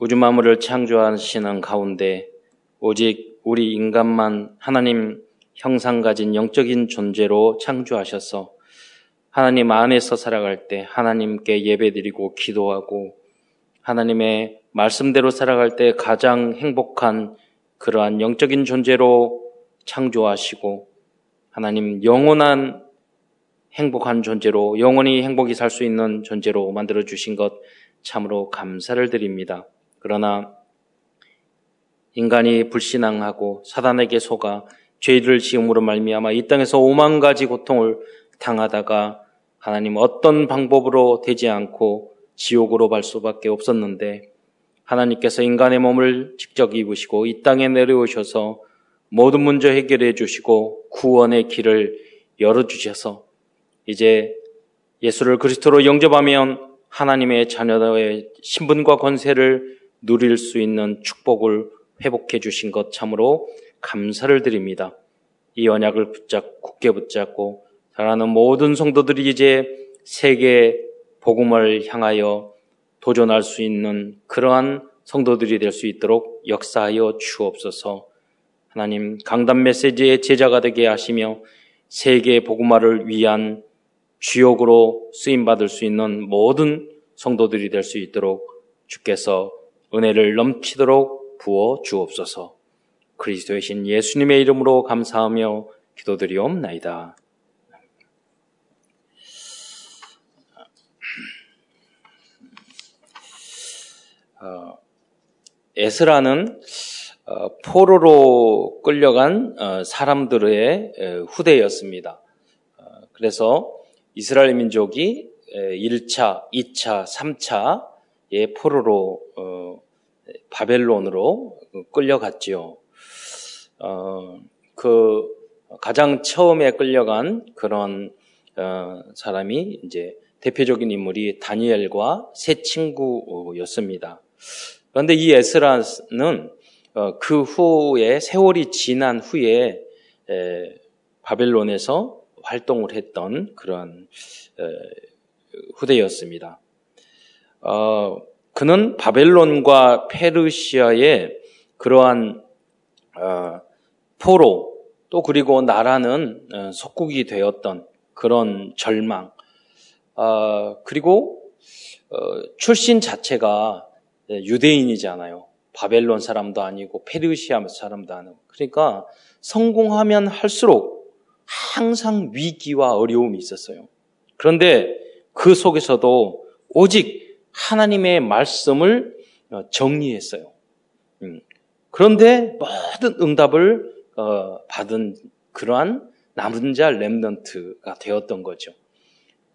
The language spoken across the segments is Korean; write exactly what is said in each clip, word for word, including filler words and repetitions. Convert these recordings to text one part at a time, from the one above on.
우주 만물을 창조하시는 가운데 오직 우리 인간만 하나님 형상 가진 영적인 존재로 창조하셔서 하나님 안에서 살아갈 때 하나님께 예배드리고 기도하고 하나님의 말씀대로 살아갈 때 가장 행복한 그러한 영적인 존재로 창조하시고 하나님 영원한 행복한 존재로 영원히 행복히 살 수 있는 존재로 만들어주신 것 참으로 감사를 드립니다. 그러나 인간이 불신앙하고 사단에게 속아 죄를 지음으로 말미암아 이 땅에서 오만 가지 고통을 당하다가 하나님 어떤 방법으로 되지 않고 지옥으로 갈 수밖에 없었는데 하나님께서 인간의 몸을 직접 입으시고 이 땅에 내려오셔서 모든 문제 해결해 주시고 구원의 길을 열어주셔서 이제 예수를 그리스도로 영접하면 하나님의 자녀의 신분과 권세를 누릴 수 있는 축복을 회복해 주신 것 참으로 감사를 드립니다. 이 언약을 붙잡고 굳게 붙잡고 사랑하는 모든 성도들이 이제 세계 복음을 향하여 도전할 수 있는 그러한 성도들이 될 수 있도록 역사하여 주옵소서. 하나님 강단 메시지의 제자가 되게 하시며 세계 복음화를 위한 주역으로 쓰임받을 수 있는 모든 성도들이 될 수 있도록 주께서 은혜를 넘치도록 부어 주옵소서. 그리스도의 신 예수님의 이름으로 감사하며 기도드리옵나이다. 어, 에스라는 어, 포로로 끌려간 어, 사람들의 에, 후대였습니다. 어, 그래서 이스라엘 민족이 에, 일 차, 이 차, 삼 차의 포로로 어, 바벨론으로 끌려갔지요. 어, 그 가장 처음에 끌려간 그런 어, 사람이 이제 대표적인 인물이 다니엘과 세 친구였습니다. 그런데 이 에스라는 그 후에 세월이 지난 후에 바벨론에서 활동을 했던 그런 후대였습니다. 그는 바벨론과 페르시아의 그러한 포로 또 그리고 나라는 속국이 되었던 그런 절망 그리고 출신 자체가 유대인이잖아요. 바벨론 사람도 아니고 페르시아 사람도 아니고 그러니까 성공하면 할수록 항상 위기와 어려움이 있었어요. 그런데 그 속에서도 오직 하나님의 말씀을 정리했어요. 그런데 모든 응답을 받은 그러한 남은 자 렘넌트가 되었던 거죠.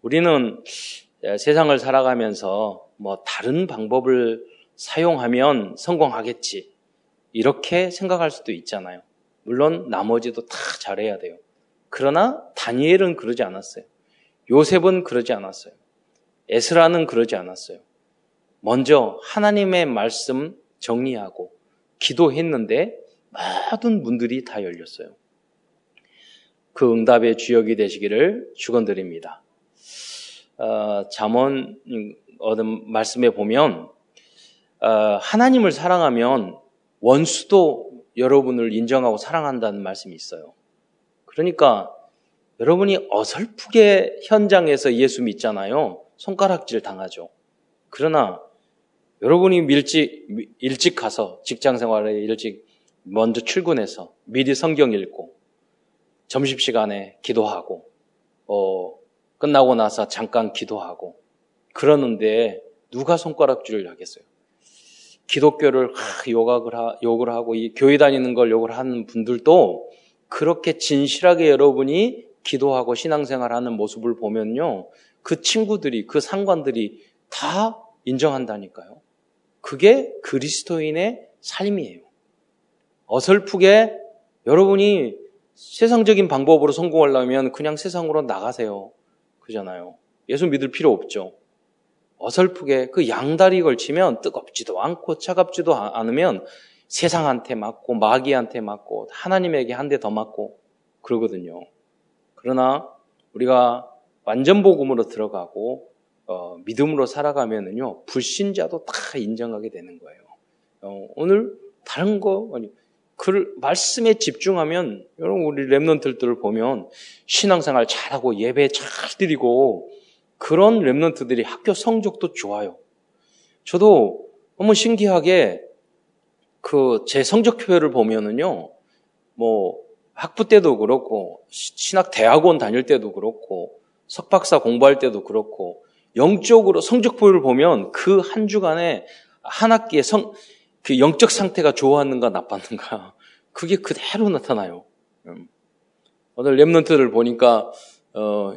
우리는 세상을 살아가면서 뭐 다른 방법을 사용하면 성공하겠지 이렇게 생각할 수도 있잖아요. 물론 나머지도 다 잘해야 돼요. 그러나 다니엘은 그러지 않았어요. 요셉은 그러지 않았어요. 에스라는 그러지 않았어요. 먼저 하나님의 말씀 정리하고 기도했는데 모든 문들이 다 열렸어요. 그 응답의 주역이 되시기를 축원드립니다. 어, 잠언 얻은 말씀에 보면 하나님을 사랑하면 원수도 여러분을 인정하고 사랑한다는 말씀이 있어요. 그러니까 여러분이 어설프게 현장에서 예수 믿잖아요. 손가락질 당하죠. 그러나 여러분이 일찍, 일찍 가서 직장생활에 일찍 먼저 출근해서 미리 성경 읽고 점심시간에 기도하고 어, 끝나고 나서 잠깐 기도하고 그러는데 누가 손가락질을 하겠어요? 기독교를 욕을, 하, 욕을 하고 이 교회 다니는 걸 욕을 하는 분들도 그렇게 진실하게 여러분이 기도하고 신앙생활하는 모습을 보면요. 그 친구들이 그 상관들이 다 인정한다니까요. 그게 그리스도인의 삶이에요. 어설프게 여러분이 세상적인 방법으로 성공하려면 그냥 세상으로 나가세요. 그잖아요. 예수 믿을 필요 없죠. 어설프게 그 양다리 걸치면 뜨겁지도 않고 차갑지도 않으면 세상한테 맞고 마귀한테 맞고 하나님에게 한 대 더 맞고 그러거든요. 그러나 우리가 완전 복음으로 들어가고 어, 믿음으로 살아가면은요 불신자도 다 인정하게 되는 거예요. 어, 오늘 다른 거 아니 그 말씀에 집중하면 여러분 우리 렘넌트들을 보면 신앙생활 잘하고 예배 잘 드리고 그런 렘넌트들이 학교 성적도 좋아요. 저도 너무 신기하게 그 제 성적표를 보면은요, 뭐 학부 때도 그렇고 신학 대학원 다닐 때도 그렇고 석박사 공부할 때도 그렇고 영적으로 성적표를 보면 그 한 주간에 한 학기에 성 그 영적 상태가 좋았는가 나빴는가 그게 그대로 나타나요. 오늘 렘넌트를 보니까 어,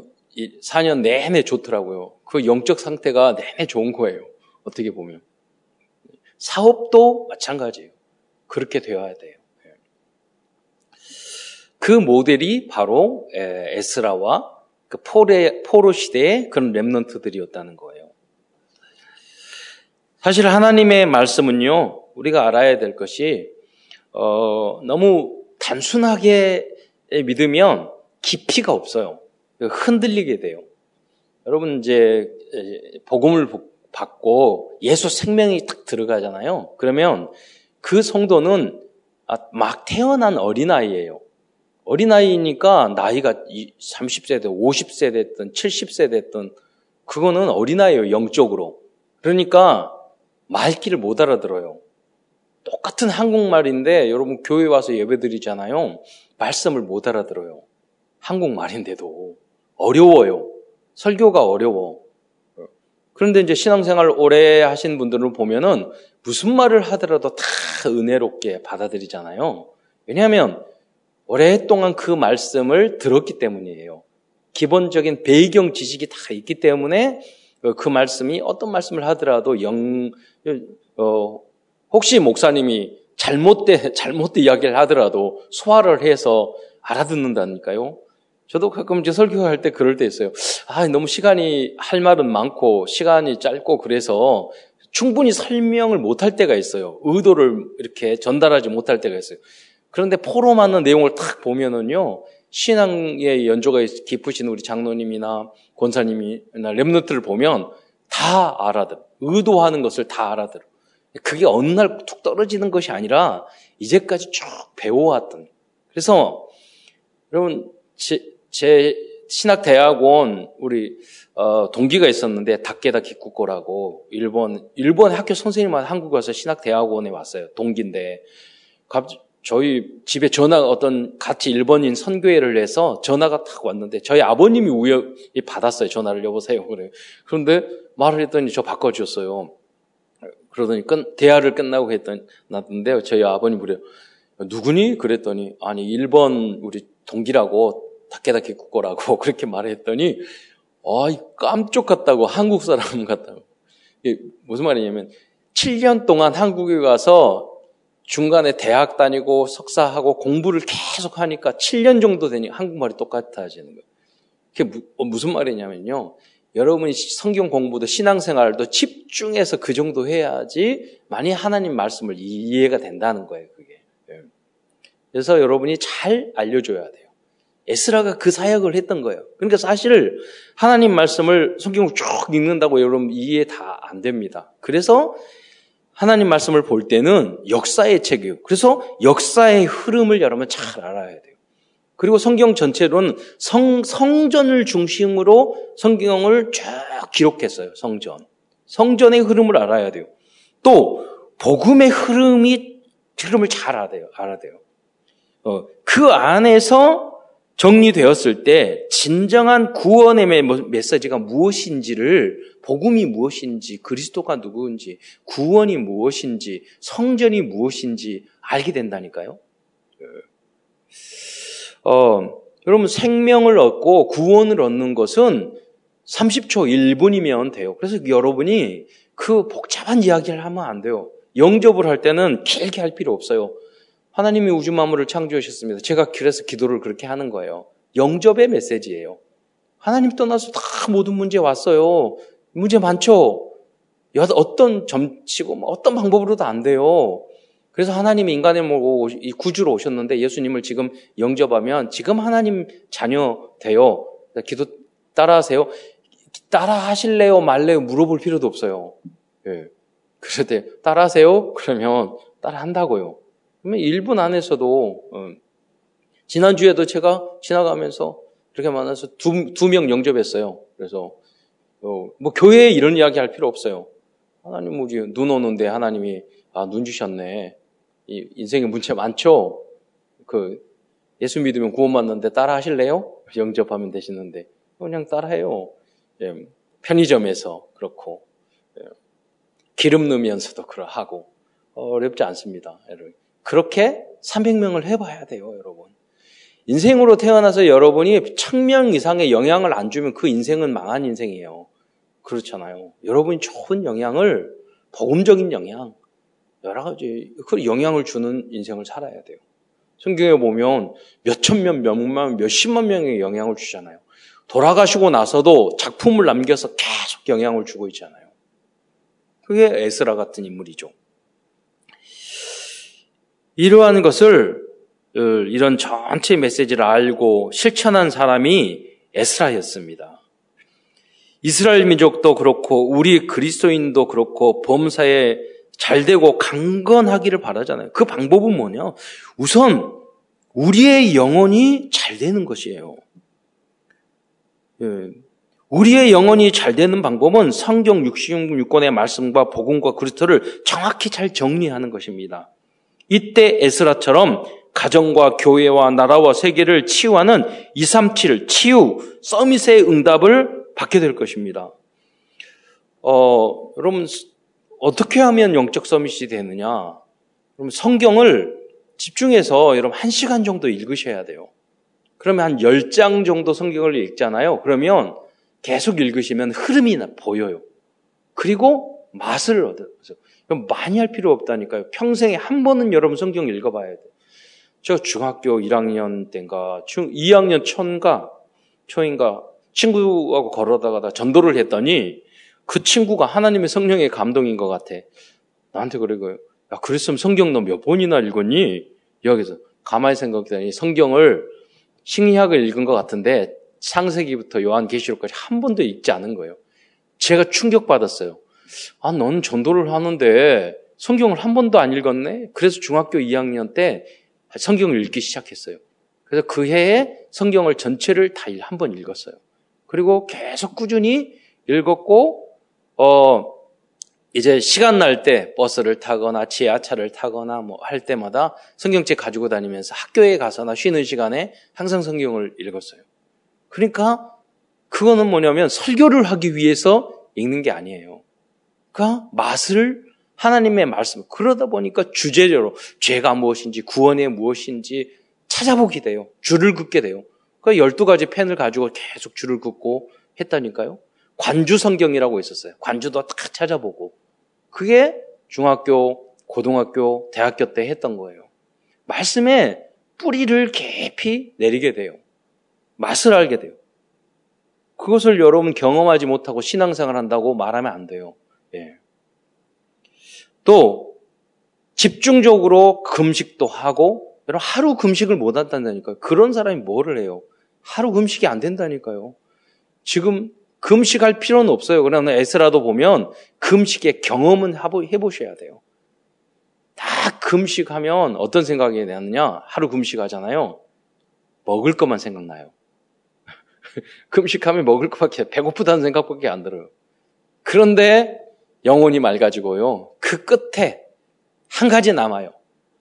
사 년 내내 좋더라고요. 그 영적 상태가 내내 좋은 거예요. 어떻게 보면 사업도 마찬가지예요. 그렇게 되어야 돼요. 그 모델이 바로 에스라와 그 포레, 포로 시대의 그런 렘넌트들이었다는 거예요. 사실 하나님의 말씀은요, 우리가 알아야 될 것이 어, 너무 단순하게 믿으면 깊이가 없어요. 흔들리게 돼요. 여러분 이제 복음을 받고 예수 생명이 딱 들어가잖아요. 그러면 그 성도는 막 태어난 어린아이예요. 어린아이니까 나이가 삼십 세든 오십 세든 칠십 세든 그거는 어린아이예요. 영적으로. 그러니까 말귀를 못 알아들어요. 똑같은 한국말인데 여러분 교회 와서 예배드리잖아요. 말씀을 못 알아들어요. 한국말인데도 어려워요. 설교가 어려워. 그런데 이제 신앙생활 오래 하신 분들을 보면은 무슨 말을 하더라도 다 은혜롭게 받아들이잖아요. 왜냐하면 오랫동안 그 말씀을 들었기 때문이에요. 기본적인 배경 지식이 다 있기 때문에 그 말씀이 어떤 말씀을 하더라도 영, 어, 혹시 목사님이 잘못된, 잘못된 이야기를 하더라도 소화를 해서 알아듣는다니까요. 저도 가끔 이제 설교할 때 그럴 때 있어요. 아, 너무 시간이 할 말은 많고 시간이 짧고 그래서 충분히 설명을 못할 때가 있어요. 의도를 이렇게 전달하지 못할 때가 있어요. 그런데 포로 맞는 내용을 딱 보면은요, 신앙의 연조가 깊으신 우리 장로님이나 권사님이나 렘노트를 보면 다 알아들어. 의도하는 것을 다 알아들어. 그게 어느 날 툭 떨어지는 것이 아니라 이제까지 쭉 배워왔던. 그래서 여러분 제, 제 신학대학원 우리 어, 동기가 있었는데 다케다 기쿠코라고 일본 일본 학교 선생님만 한국 와서 신학대학원에 왔어요. 동기인데 갑자기 저희 집에 전화가 어떤 같이 일본인 선교회를 해서 전화가 딱 왔는데 저희 아버님이 우연히 받았어요. 전화를 여보세요. 그래요. 그런데 말을 했더니 저 바꿔주셨어요. 그러더니 끝, 대화를 끝나고 했더니 났는데 저희 아버님 그래요. 누구니? 그랬더니 아니 일본 우리 동기라고 다케다케 국거라고 그렇게 말했더니 아이 깜짝 같다고 한국 사람 같다고. 이게 무슨 말이냐면 칠 년 동안 한국에 가서 중간에 대학 다니고 석사하고 공부를 계속 하니까 칠 년 정도 되니 한국말이 똑같아지는 거예요. 그게 무, 무슨 말이냐면요. 여러분이 성경 공부도 신앙생활도 집중해서 그 정도 해야지 많이 하나님 말씀을 이해가 된다는 거예요. 그게. 그래서 여러분이 잘 알려줘야 돼요. 에스라가 그 사역을 했던 거예요. 그러니까 사실 하나님 말씀을 성경을 쭉 읽는다고 여러분 이해 다 안 됩니다. 그래서 하나님 말씀을 볼 때는 역사의 책이에요. 그래서 역사의 흐름을 여러분 잘 알아야 돼요. 그리고 성경 전체로는 성, 성전을 중심으로 성경을 쭉 기록했어요. 성전. 성전의 흐름을 알아야 돼요. 또, 복음의 흐름이, 흐름을 잘 알아야 돼요. 알아야 돼요. 어, 그 안에서 정리되었을 때, 진정한 구원의 메시지가 무엇인지를, 복음이 무엇인지, 그리스도가 누구인지, 구원이 무엇인지, 성전이 무엇인지 알게 된다니까요. 어, 여러분 생명을 얻고 구원을 얻는 것은 삼십 초 일 분이면 돼요. 그래서 여러분이 그 복잡한 이야기를 하면 안 돼요. 영접을 할 때는 길게 할 필요 없어요. 하나님이 우주 만물을 창조하셨습니다. 제가 그래서 기도를 그렇게 하는 거예요. 영접의 메시지예요. 하나님 떠나서 다 모든 문제 왔어요. 문제 많죠. 어떤 점치고 어떤 방법으로도 안 돼요. 그래서 하나님이 인간의 몸으로 구주로 오셨는데 예수님을 지금 영접하면 지금 하나님 자녀 돼요. 기도 따라 하세요. 따라 하실래요? 말래요? 물어볼 필요도 없어요. 예. 그런데 따라하세요? 그러면 따라한다고요. 그러면 일 분 안에서도 음, 지난주에도 제가 지나가면서 이렇게 만나서 두, 두 명 영접했어요. 그래서 어, 뭐 교회에 이런 이야기 할 필요 없어요. 하나님 우리 눈 오는데 하나님이 아, 눈 주셨네. 이 인생에 문제 많죠? 그 예수 믿으면 구원 받는데 따라 하실래요? 영접하면 되시는데 그냥 따라해요. 예, 편의점에서 그렇고 예, 기름 넣으면서도 그러하고 어렵지 않습니다. 여러분. 그렇게 삼백 명을 해봐야 돼요, 여러분. 인생으로 태어나서 여러분이 천 명 이상의 영향을 안 주면 그 인생은 망한 인생이에요. 그렇잖아요. 여러분이 좋은 영향을, 복음적인 영향, 여러 가지 그 영향을 주는 인생을 살아야 돼요. 성경에 보면 몇천 명, 몇만, 몇십만 명의 영향을 주잖아요. 돌아가시고 나서도 작품을 남겨서 계속 영향을 주고 있잖아요. 그게 에스라 같은 인물이죠. 이러한 것을 이런 전체 메시지를 알고 실천한 사람이 에스라였습니다. 이스라엘 민족도 그렇고 우리 그리스도인도 그렇고 범사에 잘되고 강건하기를 바라잖아요. 그 방법은 뭐냐? 우선 우리의 영혼이 잘되는 것이에요. 우리의 영혼이 잘되는 방법은 성경 육십육 권의 말씀과 복음과 그리스도를 정확히 잘 정리하는 것입니다. 이때 에스라처럼 가정과 교회와 나라와 세계를 치유하는 이삼칠 치유 서밋의 응답을 받게 될 것입니다. 어, 여러분 어떻게 하면 영적 서밋이 되느냐? 그럼 성경을 집중해서 여러분 한 시간 정도 읽으셔야 돼요. 그러면 한 열 장 정도 성경을 읽잖아요. 그러면 계속 읽으시면 흐름이 보여요. 그리고 맛을 얻어요. 많이 할 필요 없다니까요. 평생에 한 번은 여러분 성경 읽어봐야 돼요. 저 중학교 일 학년 때인가, 중, 이 학년 초인가, 초인가, 친구하고 걸어다가 전도를 했더니 그 친구가 하나님의 성령의 감동인 것 같아. 나한테 그러고, 야, 그랬으면 성경 너 몇 번이나 읽었니? 여기서 가만히 생각했더니 성경을 신약을 읽은 것 같은데 창세기부터 요한계시록까지 한 번도 읽지 않은 거예요. 제가 충격받았어요. 아, 넌 전도를 하는데 성경을 한 번도 안 읽었네? 그래서 중학교 이 학년 때 성경을 읽기 시작했어요. 그래서 그 해에 성경을 전체를 다 한 번 읽었어요. 그리고 계속 꾸준히 읽었고, 어, 이제 시간 날 때 버스를 타거나 지하철을 타거나 뭐 할 때마다 성경책 가지고 다니면서 학교에 가서나 쉬는 시간에 항상 성경을 읽었어요. 그러니까 그거는 뭐냐면 설교를 하기 위해서 읽는 게 아니에요. 그러니까 맛을 하나님의 말씀, 그러다 보니까 주제적으로 죄가 무엇인지 구원의 무엇인지 찾아보게 돼요. 줄을 긋게 돼요. 그러니까 열두 가지 펜을 가지고 계속 줄을 긋고 했다니까요. 관주 성경이라고 있었어요. 관주도 다 찾아보고. 그게 중학교, 고등학교, 대학교 때 했던 거예요. 말씀에 뿌리를 깊이 내리게 돼요. 맛을 알게 돼요. 그것을 여러분 경험하지 못하고 신앙생활 한다고 말하면 안 돼요. 예. 또 집중적으로 금식도 하고 여러분 하루 금식을 못 한다니까요. 그런 사람이 뭐를 해요? 하루 금식이 안 된다니까요. 지금 금식할 필요는 없어요. 그러나 에스라도 보면 금식의 경험은 해보셔야 돼요. 다 금식하면 어떤 생각이 나느냐? 하루 금식하잖아요. 먹을 것만 생각나요. 금식하면 먹을 것밖에 배고프다는 생각밖에 안 들어요. 그런데 영혼이 맑아지고요. 그 끝에 한 가지 남아요.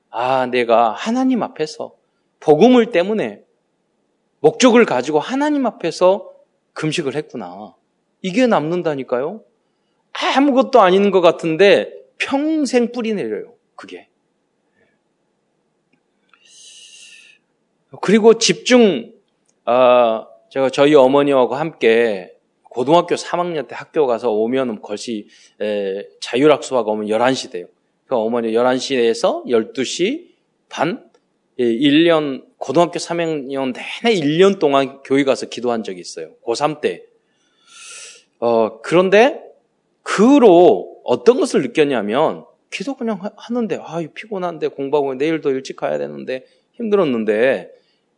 아, 내가 하나님 앞에서 복음을 때문에 목적을 가지고 하나님 앞에서 금식을 했구나. 이게 남는다니까요. 아무것도 아닌 것 같은데 평생 뿌리 내려요. 그게. 그리고 집중, 아, 제가 저희 어머니하고 함께 고등학교 삼 학년 때 학교 가서 오면 거시 에, 자율학습하고 오면 열한 시 돼요. 그 어머니 열한 시에서 열두 시 반 예, 일 년 고등학교 삼 학년 내내 일 년 동안 교회 가서 기도한 적이 있어요. 고삼 때. 어, 그런데 그 후로 어떤 것을 느꼈냐면 기도 그냥 하, 하는데 아 피곤한데 공부하고 내일도 일찍 가야 되는데 힘들었는데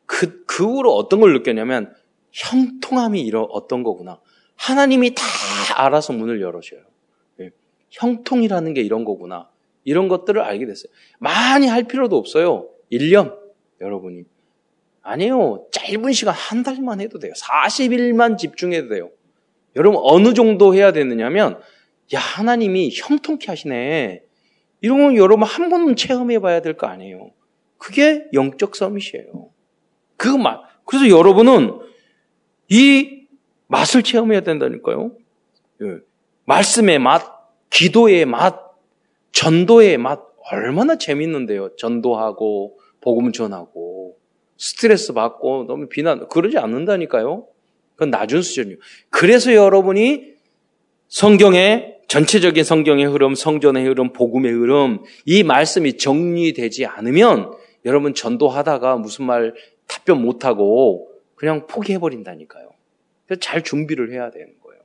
그, 그 후로 어떤 걸 느꼈냐면 형통함이 이런 어떤 거구나. 하나님이 다 알아서 문을 열어줘요. 형통이라는 게 이런 거구나. 이런 것들을 알게 됐어요. 많이 할 필요도 없어요. 일 년, 여러분이. 아니에요. 짧은 시간 한 달만 해도 돼요. 사십 일만 집중해도 돼요. 여러분 어느 정도 해야 되느냐면 야 하나님이 형통케 하시네. 이런 건 여러분 한 번은 체험해 봐야 될 거 아니에요. 그게 영적 서밋이에요. 그 맛. 그래서 여러분은 이 맛을 체험해야 된다니까요. 예. 말씀의 맛, 기도의 맛, 전도의 맛. 얼마나 재밌는데요. 전도하고 복음 전하고 스트레스 받고 너무 비난. 그러지 않는다니까요. 그건 낮은 수준이에요. 그래서 여러분이 성경의 전체적인 성경의 흐름, 성전의 흐름, 복음의 흐름 이 말씀이 정리되지 않으면 여러분 전도하다가 무슨 말 답변 못하고 그냥 포기해버린다니까요. 그래서 잘 준비를 해야 되는 거예요.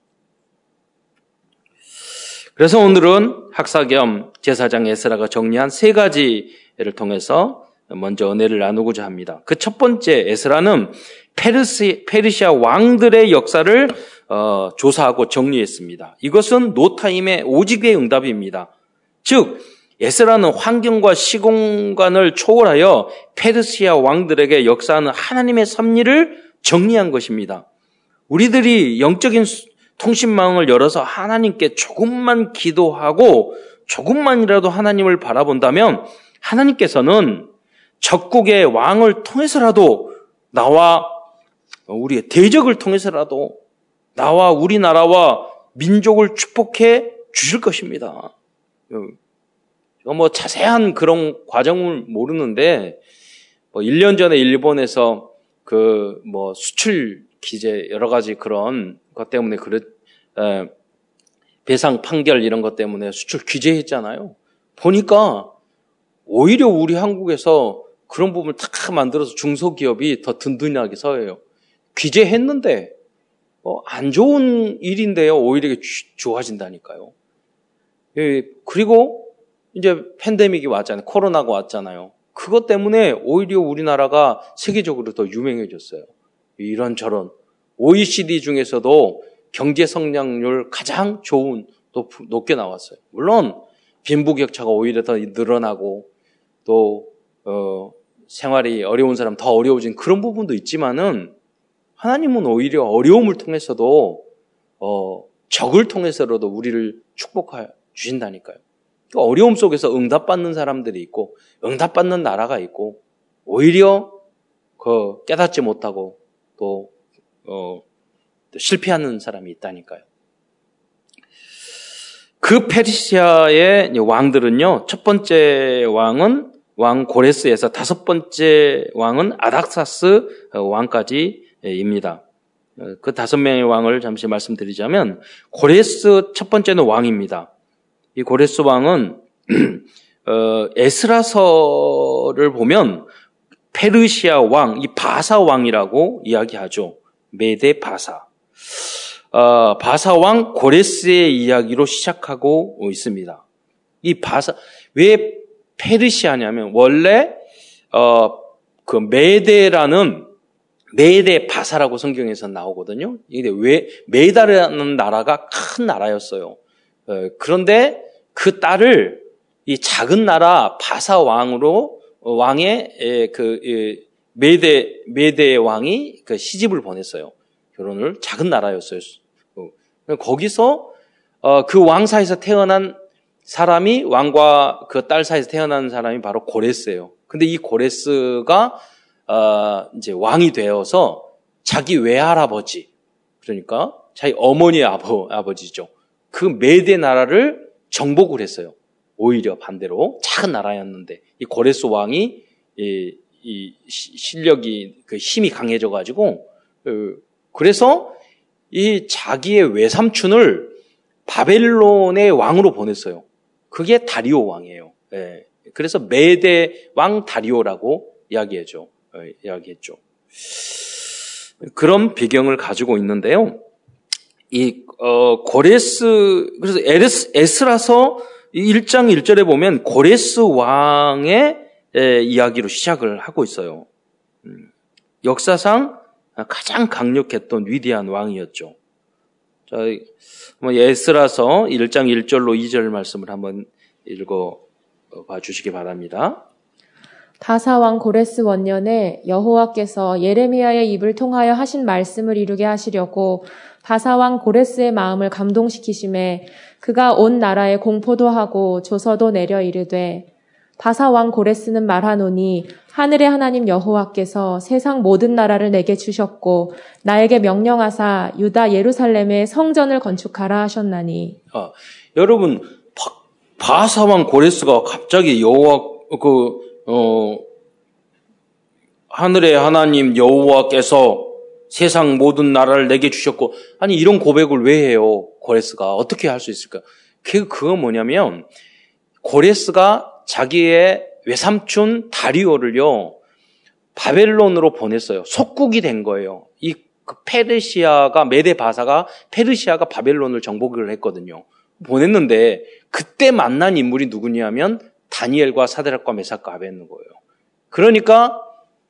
그래서 오늘은 학사 겸 제사장 에스라가 정리한 세 가지를 통해서 먼저 은혜를 나누고자 합니다. 그 첫 번째 에스라는 페르시, 페르시아 왕들의 역사를 어, 조사하고 정리했습니다. 이것은 노타임의 오직의 응답입니다. 즉 에스라는 환경과 시공간을 초월하여 페르시아 왕들에게 역사하는 하나님의 섭리를 정리한 것입니다. 우리들이 영적인 통신망을 열어서 하나님께 조금만 기도하고 조금만이라도 하나님을 바라본다면 하나님께서는 적국의 왕을 통해서라도 나와 우리의 대적을 통해서라도 나와 우리나라와 민족을 축복해 주실 것입니다. 뭐 자세한 그런 과정을 모르는데 뭐 일 년 전에 일본에서 그 뭐 수출 기재 여러 가지 그런 것 때문에 그래 에, 배상 판결 이런 것 때문에 수출 규제했잖아요. 보니까 오히려 우리 한국에서 그런 부분을 다 만들어서 중소기업이 더 든든하게 서요. 규제했는데 어, 안 좋은 일인데요. 오히려 좋아진다니까요. 예, 그리고 이제 팬데믹이 왔잖아요. 코로나가 왔잖아요. 그것 때문에 오히려 우리나라가 세계적으로 더 유명해졌어요. 이런저런 오이시디 중에서도 경제 성장률 가장 좋은 높, 높게 나왔어요. 물론 빈부격차가 오히려 더 늘어나고 또 어, 생활이 어려운 사람 더 어려워진 그런 부분도 있지만은 하나님은 오히려 어려움을 통해서도 어, 적을 통해서라도 우리를 축복해 주신다니까요. 그러니까 어려움 속에서 응답받는 사람들이 있고 응답받는 나라가 있고 오히려 그 깨닫지 못하고 또, 어, 또 실패하는 사람이 있다니까요. 그 페르시아의 왕들은요. 첫 번째 왕은 왕 고레스에서 다섯 번째 왕은 아닥사스 왕까지 입니다. 그 다섯 명의 왕을 잠시 말씀드리자면 고레스 첫 번째는 왕입니다. 이 고레스 왕은 어, 에스라서를 보면 페르시아 왕, 이 바사 왕이라고 이야기하죠. 메데 바사. 어, 바사 왕 고레스의 이야기로 시작하고 있습니다. 이 바사 왜 페르시아냐면 원래 어, 그 메데라는 메대 바사라고 성경에서 나오거든요. 근데 왜, 메다라는 나라가 큰 나라였어요. 그런데 그 딸을 이 작은 나라 바사 왕으로, 왕의 그, 메대, 메대 왕이 그 시집을 보냈어요. 결혼을. 작은 나라였어요. 거기서 그 왕사에서 태어난 사람이, 왕과 그 딸 사이에서 태어난 사람이 바로 고레스예요. 근데 이 고레스가 어, 이제 왕이 되어서 자기 외할아버지, 그러니까 자기 어머니의 아버, 아버지죠. 그 메대 나라를 정복을 했어요. 오히려 반대로 작은 나라였는데 이 고레스 왕이 이, 이 실력이 그 힘이 강해져가지고 그래서 이 자기의 외삼촌을 바벨론의 왕으로 보냈어요. 그게 다리오 왕이에요. 예. 그래서 메대 왕 다리오라고 이야기해줘. 이야기했죠. 그런 배경을 가지고 있는데요. 이 어, 고레스 그래서 에스, 에스라서 일 장 일 절에 보면 고레스 왕의 에, 이야기로 시작을 하고 있어요. 음, 역사상 가장 강력했던 위대한 왕이었죠. 자, 에스라서 일 장 일 절로 이 절 말씀을 한번 읽어봐 주시기 바랍니다. 가사왕 고레스 원년에 여호와께서 예레미야의 입을 통하여 하신 말씀을 이루게 하시려고 바사왕 고레스의 마음을 감동시키심에 그가 온 나라에 공포도 하고 조서도 내려 이르되 바사왕 고레스는 말하노니 하늘의 하나님 여호와께서 세상 모든 나라를 내게 주셨고 나에게 명령하사 유다 예루살렘에 성전을 건축하라 하셨나니. 아, 여러분 바사왕 고레스가 갑자기 여호와 그 어 하늘의 하나님 여호와께서 세상 모든 나라를 내게 주셨고, 아니 이런 고백을 왜 해요? 고레스가 어떻게 할 수 있을까? 그 그거 뭐냐면 고레스가 자기의 외삼촌 다리오를요 바벨론으로 보냈어요. 속국이 된 거예요. 이 페르시아가 메데 바사가 페르시아가 바벨론을 정복을 했거든요. 보냈는데 그때 만난 인물이 누구냐면 다니엘과 사드락과 메삭과 아벳는 거예요. 그러니까.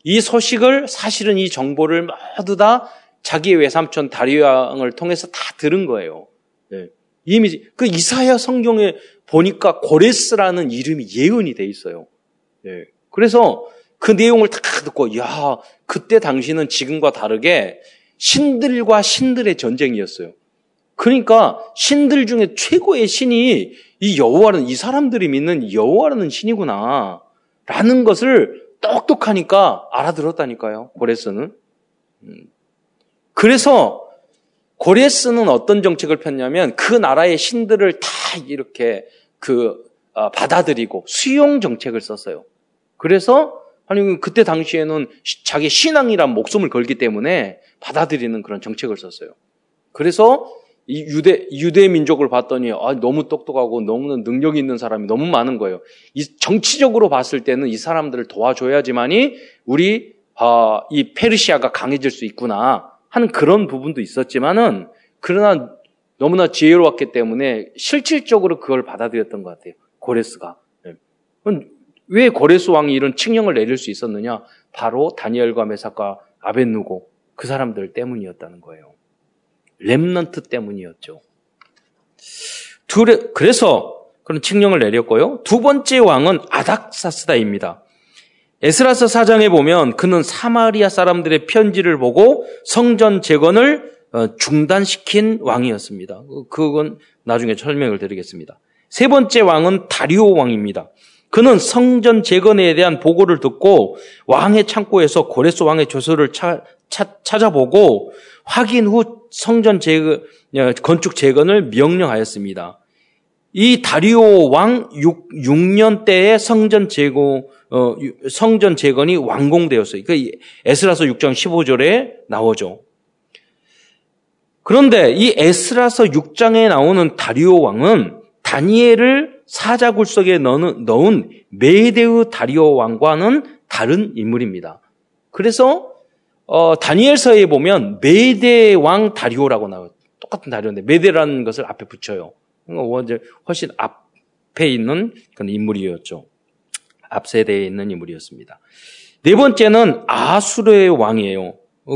이 소식을 사실은 이 정보를 모두 다 자기의 외삼촌 다리오 왕을 통해서 다 들은 거예요. 네. 이미 그 이사야 성경에 보니까 고레스라는 이름이 예언이 돼 있어요. 네. 그래서 그 내용을 다 듣고 야 그때 당시는 지금과 다르게 신들과 신들의 전쟁이었어요. 그러니까 신들 중에 최고의 신이 이 여호와는 이 사람들이 믿는 여호와라는 신이구나 라는 것을 똑똑하니까 알아들었다니까요. 고레스는. 그래서 고레스는 어떤 정책을 폈냐면 그 나라의 신들을 다 이렇게 그 받아들이고 수용 정책을 썼어요. 그래서 아니 그때 당시에는 자기 신앙이란 목숨을 걸기 때문에 받아들이는 그런 정책을 썼어요. 그래서 이 유대 유대 민족을 봤더니 아, 너무 똑똑하고 너무 능력이 있는 사람이 너무 많은 거예요. 이 정치적으로 봤을 때는 이 사람들을 도와줘야지만이 우리 아, 이 페르시아가 강해질 수 있구나 하는 그런 부분도 있었지만은 그러나 너무나 지혜로웠기 때문에 실질적으로 그걸 받아들였던 것 같아요. 고레스가. 네. 왜 고레스 왕이 이런 칙령을 내릴 수 있었느냐? 바로 다니엘과 메삭과 아벳누고 그 사람들 때문이었다는 거예요. 렘넌트 때문이었죠. 둘의, 그래서 그런 칙령을 내렸고요. 두 번째 왕은 아닥사스다입니다. 에스라서 사 장에 보면 그는 사마리아 사람들의 편지를 보고 성전 재건을 중단시킨 왕이었습니다. 그건 나중에 설명을 드리겠습니다. 세 번째 왕은 다리오 왕입니다. 그는 성전 재건에 대한 보고를 듣고 왕의 창고에서 고레스 왕의 조서를 차, 차, 찾아보고 확인 후 성전 재건, 건축 재건을 명령하였습니다. 이 다리오 왕 육, 육 년 때에 성전 재고, 어, 성전 재건이 완공되었어요. 그러니까 에스라서 육 장 십오 절에 나오죠. 그런데 이 에스라서 육 장에 나오는 다리오 왕은 다니엘을 사자굴석에 넣은, 넣은 메데의 다리오 왕과는 다른 인물입니다. 그래서 어, 다니엘서에 보면 메데 왕 다리오라고 나와요. 똑같은 다리오인데 메데라는 것을 앞에 붙여요. 훨씬 앞에 있는 그런 인물이었죠. 앞세대에 있는 인물이었습니다. 네 번째는 아수르의 왕이에요.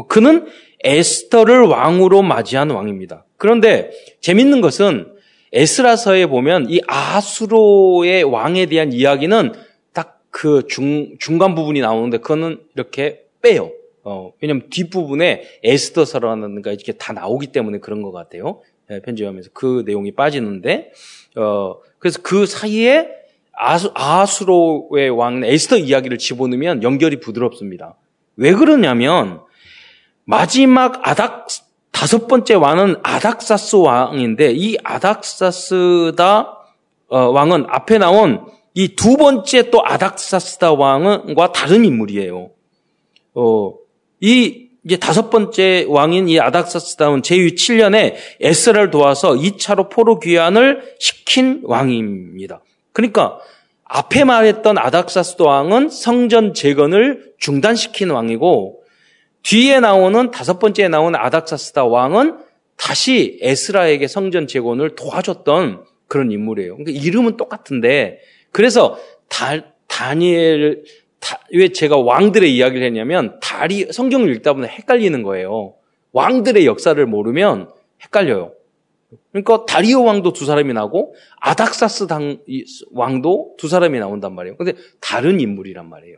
그는 에스더를 왕으로 맞이한 왕입니다. 그런데 재밌는 것은 에스라서에 보면 이 아수르의 왕에 대한 이야기는 딱 그 중, 중간 부분이 나오는데 그거는 이렇게 빼요. 어, 왜냐면 뒷부분에 에스더서라는가 이렇게 다 나오기 때문에 그런 것 같아요. 네, 편집하면서 그 내용이 빠지는데, 어, 그래서 그 사이에 아수, 아수로의 왕, 에스더 이야기를 집어넣으면 연결이 부드럽습니다. 왜 그러냐면, 마지막 아닥, 다섯 번째 왕은 아닥사스 왕인데, 이 아닥사스다 어, 왕은 앞에 나온 이 두 번째 또 아닥사스다 왕과 다른 인물이에요. 어, 이, 이제 다섯 번째 왕인 이 아닥사스다운 제위 칠 년에 에스라를 도와서 이 차로 포로 귀환을 시킨 왕입니다. 그러니까 앞에 말했던 아닥사스다 왕은 성전 재건을 중단시킨 왕이고 뒤에 나오는 다섯 번째에 나오는 아닥사스다 왕은 다시 에스라에게 성전 재건을 도와줬던 그런 인물이에요. 그러니까 이름은 똑같은데 그래서 다, 다니엘, 다, 왜 제가 왕들의 이야기를 했냐면 다리 성경을 읽다 보면 헷갈리는 거예요. 왕들의 역사를 모르면 헷갈려요. 그러니까 다리오 왕도 두 사람이 나오고 아닥사스 당, 왕도 두 사람이 나온단 말이에요. 그런데 다른 인물이란 말이에요.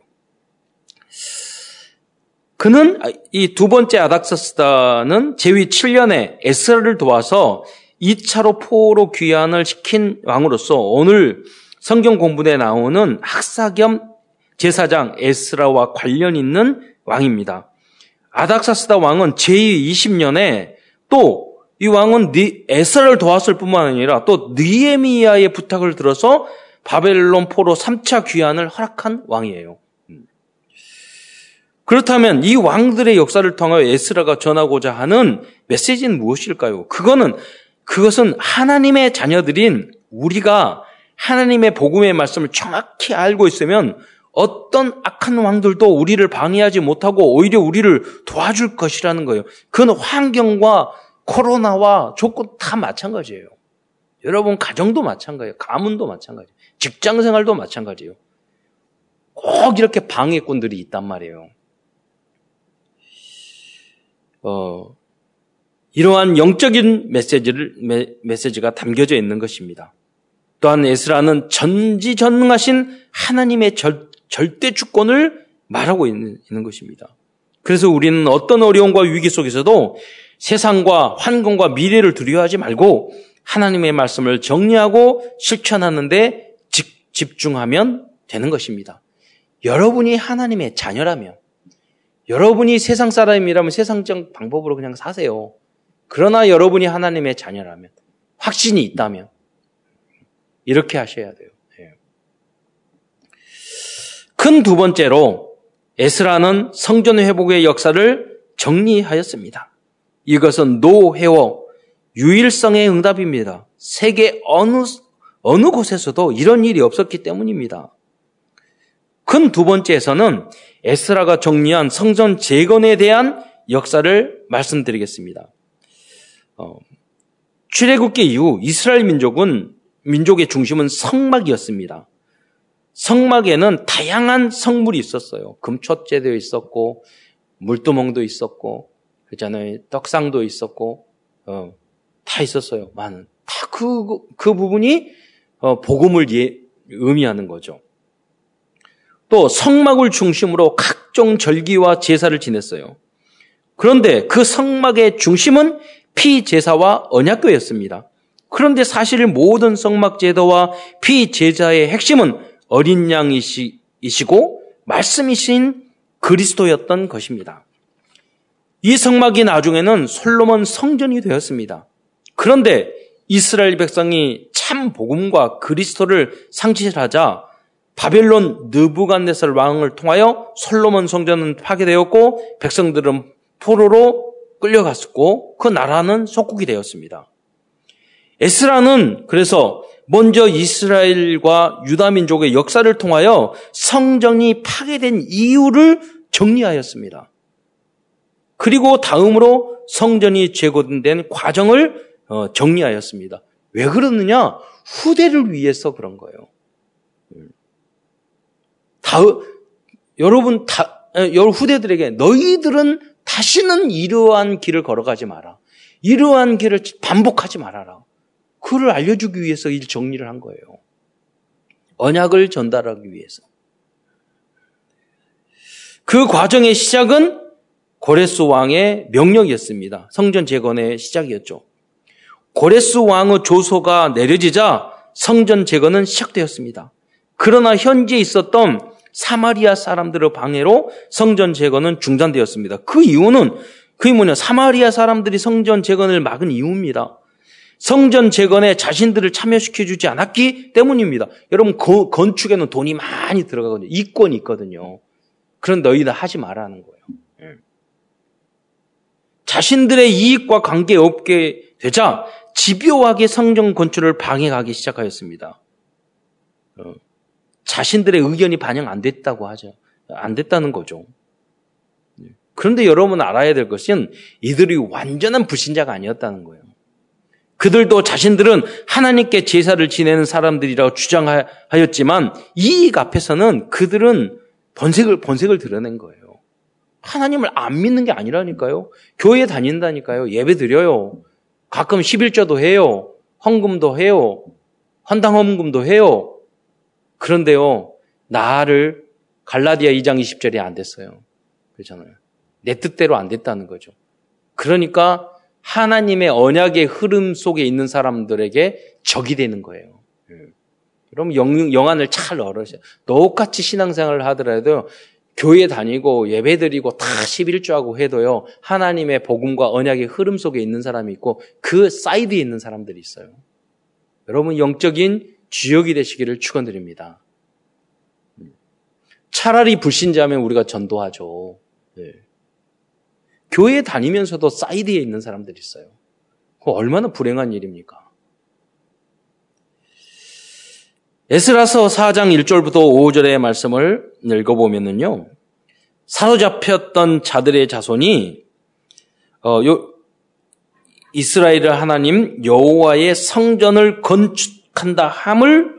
그는 이 두 번째 아닥사스다는 제위 칠 년에 에스라를 도와서 이 차로 포로 귀환을 시킨 왕으로서 오늘 성경 공부에 나오는 학사 겸 제사장 에스라와 관련 있는 왕입니다. 아닥사스다 왕은 제위 이십 년에 또 이 왕은 에스라를 도왔을 뿐만 아니라 또 느헤미야의 부탁을 들어서 바벨론 포로 삼 차 귀환을 허락한 왕이에요. 그렇다면 이 왕들의 역사를 통하여 에스라가 전하고자 하는 메시지는 무엇일까요? 그거는, 그것은 하나님의 자녀들인 우리가 하나님의 복음의 말씀을 정확히 알고 있으면 어떤 악한 왕들도 우리를 방해하지 못하고 오히려 우리를 도와줄 것이라는 거예요. 그건 환경과 코로나와 조건 다 마찬가지예요. 여러분, 가정도 마찬가지예요. 가문도 마찬가지예요. 직장생활도 마찬가지예요. 꼭 이렇게 방해꾼들이 있단 말이에요. 어, 이러한 영적인 메시지를, 메, 메시지가 담겨져 있는 것입니다. 또한 에스라는 전지전능하신 하나님의 절, 절대 주권을 말하고 있는, 있는 것입니다. 그래서 우리는 어떤 어려움과 위기 속에서도 세상과 환경과 미래를 두려워하지 말고 하나님의 말씀을 정리하고 실천하는데 직, 집중하면 되는 것입니다. 여러분이 하나님의 자녀라면, 여러분이 세상 사람이라면 세상적 방법으로 그냥 사세요. 그러나 여러분이 하나님의 자녀라면, 확신이 있다면 이렇게 하셔야 돼요. 네. 큰 두 번째로 에스라는 성전 회복의 역사를 정리하였습니다. 이것은 노회워 유일성의 응답입니다. 세계 어느 어느 곳에서도 이런 일이 없었기 때문입니다. 큰 두 번째에서는 에스라가 정리한 성전 재건에 대한 역사를 말씀드리겠습니다. 어, 출애굽기 이후 이스라엘 민족은 민족의 중심은 성막이었습니다. 성막에는 다양한 성물이 있었어요. 금초제도 있었고, 물두멍도 있었고, 그잖아요. 떡상도 있었고, 어, 다 있었어요. 많은 다 그 그 부분이 어, 복음을 예, 의미하는 거죠. 또 성막을 중심으로 각종 절기와 제사를 지냈어요. 그런데 그 성막의 중심은 피제사와 언약궤였습니다. 그런데 사실 모든 성막 제도와 피제사의 핵심은 어린 양이시고 말씀이신 그리스도였던 것입니다. 이 성막이 나중에는 솔로몬 성전이 되었습니다. 그런데 이스라엘 백성이 참 복음과 그리스도를 상실하자 바벨론 느부갓네살 왕을 통하여 솔로몬 성전은 파괴되었고 백성들은 포로로 끌려갔었고 그 나라는 속국이 되었습니다. 에스라는 그래서 먼저 이스라엘과 유다 민족의 역사를 통하여 성전이 파괴된 이유를 정리하였습니다. 그리고 다음으로 성전이 재건된 과정을 정리하였습니다. 왜 그러느냐? 후대를 위해서 그런 거예요. 다, 여러분, 다, 여러 후대들에게 너희들은 다시는 이러한 길을 걸어가지 마라. 이러한 길을 반복하지 말아라. 그를 알려주기 위해서 일 정리를 한 거예요. 언약을 전달하기 위해서. 그 과정의 시작은 고레스 왕의 명령이었습니다. 성전 재건의 시작이었죠. 고레스 왕의 조서가 내려지자 성전 재건은 시작되었습니다. 그러나 현지에 있었던 사마리아 사람들의 방해로 성전 재건은 중단되었습니다. 그 이유는 그게 뭐냐? 사마리아 사람들이 성전 재건을 막은 이유입니다. 성전 재건에 자신들을 참여시켜주지 않았기 때문입니다. 여러분, 거, 건축에는 돈이 많이 들어가거든요. 이권이 있거든요. 그런 너희들 하지 말라는 거예요. 자신들의 이익과 관계없게 되자 집요하게 성전 건축을 방해하기 시작하였습니다. 자신들의 의견이 반영 안 됐다고 하죠. 안 됐다는 거죠. 그런데 여러분 알아야 될 것은 이들이 완전한 불신자가 아니었다는 거예요. 그들도 자신들은 하나님께 제사를 지내는 사람들이라고 주장하였지만 이익 앞에서는 그들은 본색을, 본색을 드러낸 거예요. 하나님을 안 믿는 게 아니라니까요. 교회 다닌다니까요. 예배 드려요. 가끔 십일조도 해요. 헌금도 해요. 헌당헌금도 해요. 그런데요, 나를 갈라디아 이 장 이십 절이 안 됐어요. 그렇잖아요. 내 뜻대로 안 됐다는 거죠. 그러니까 하나님의 언약의 흐름 속에 있는 사람들에게 적이 되는 거예요. 그럼 영, 영안을 잘 넣으세요. 똑같이 신앙생활을 하더라도 교회 다니고 예배드리고 다 십일조하고 해도요, 하나님의 복음과 언약의 흐름 속에 있는 사람이 있고 그 사이드에 있는 사람들이 있어요. 여러분, 영적인 주역이 되시기를 축원드립니다. 차라리 불신자면 우리가 전도하죠. 네. 교회에 다니면서도 사이드에 있는 사람들이 있어요. 그거 얼마나 불행한 일입니까? 에스라서 사 장 일 절부터 오 절의 말씀을 읽어보면은요, 사로잡혔던 자들의 자손이 어, 요, 이스라엘을 하나님 여호와의 성전을 건축한다 함을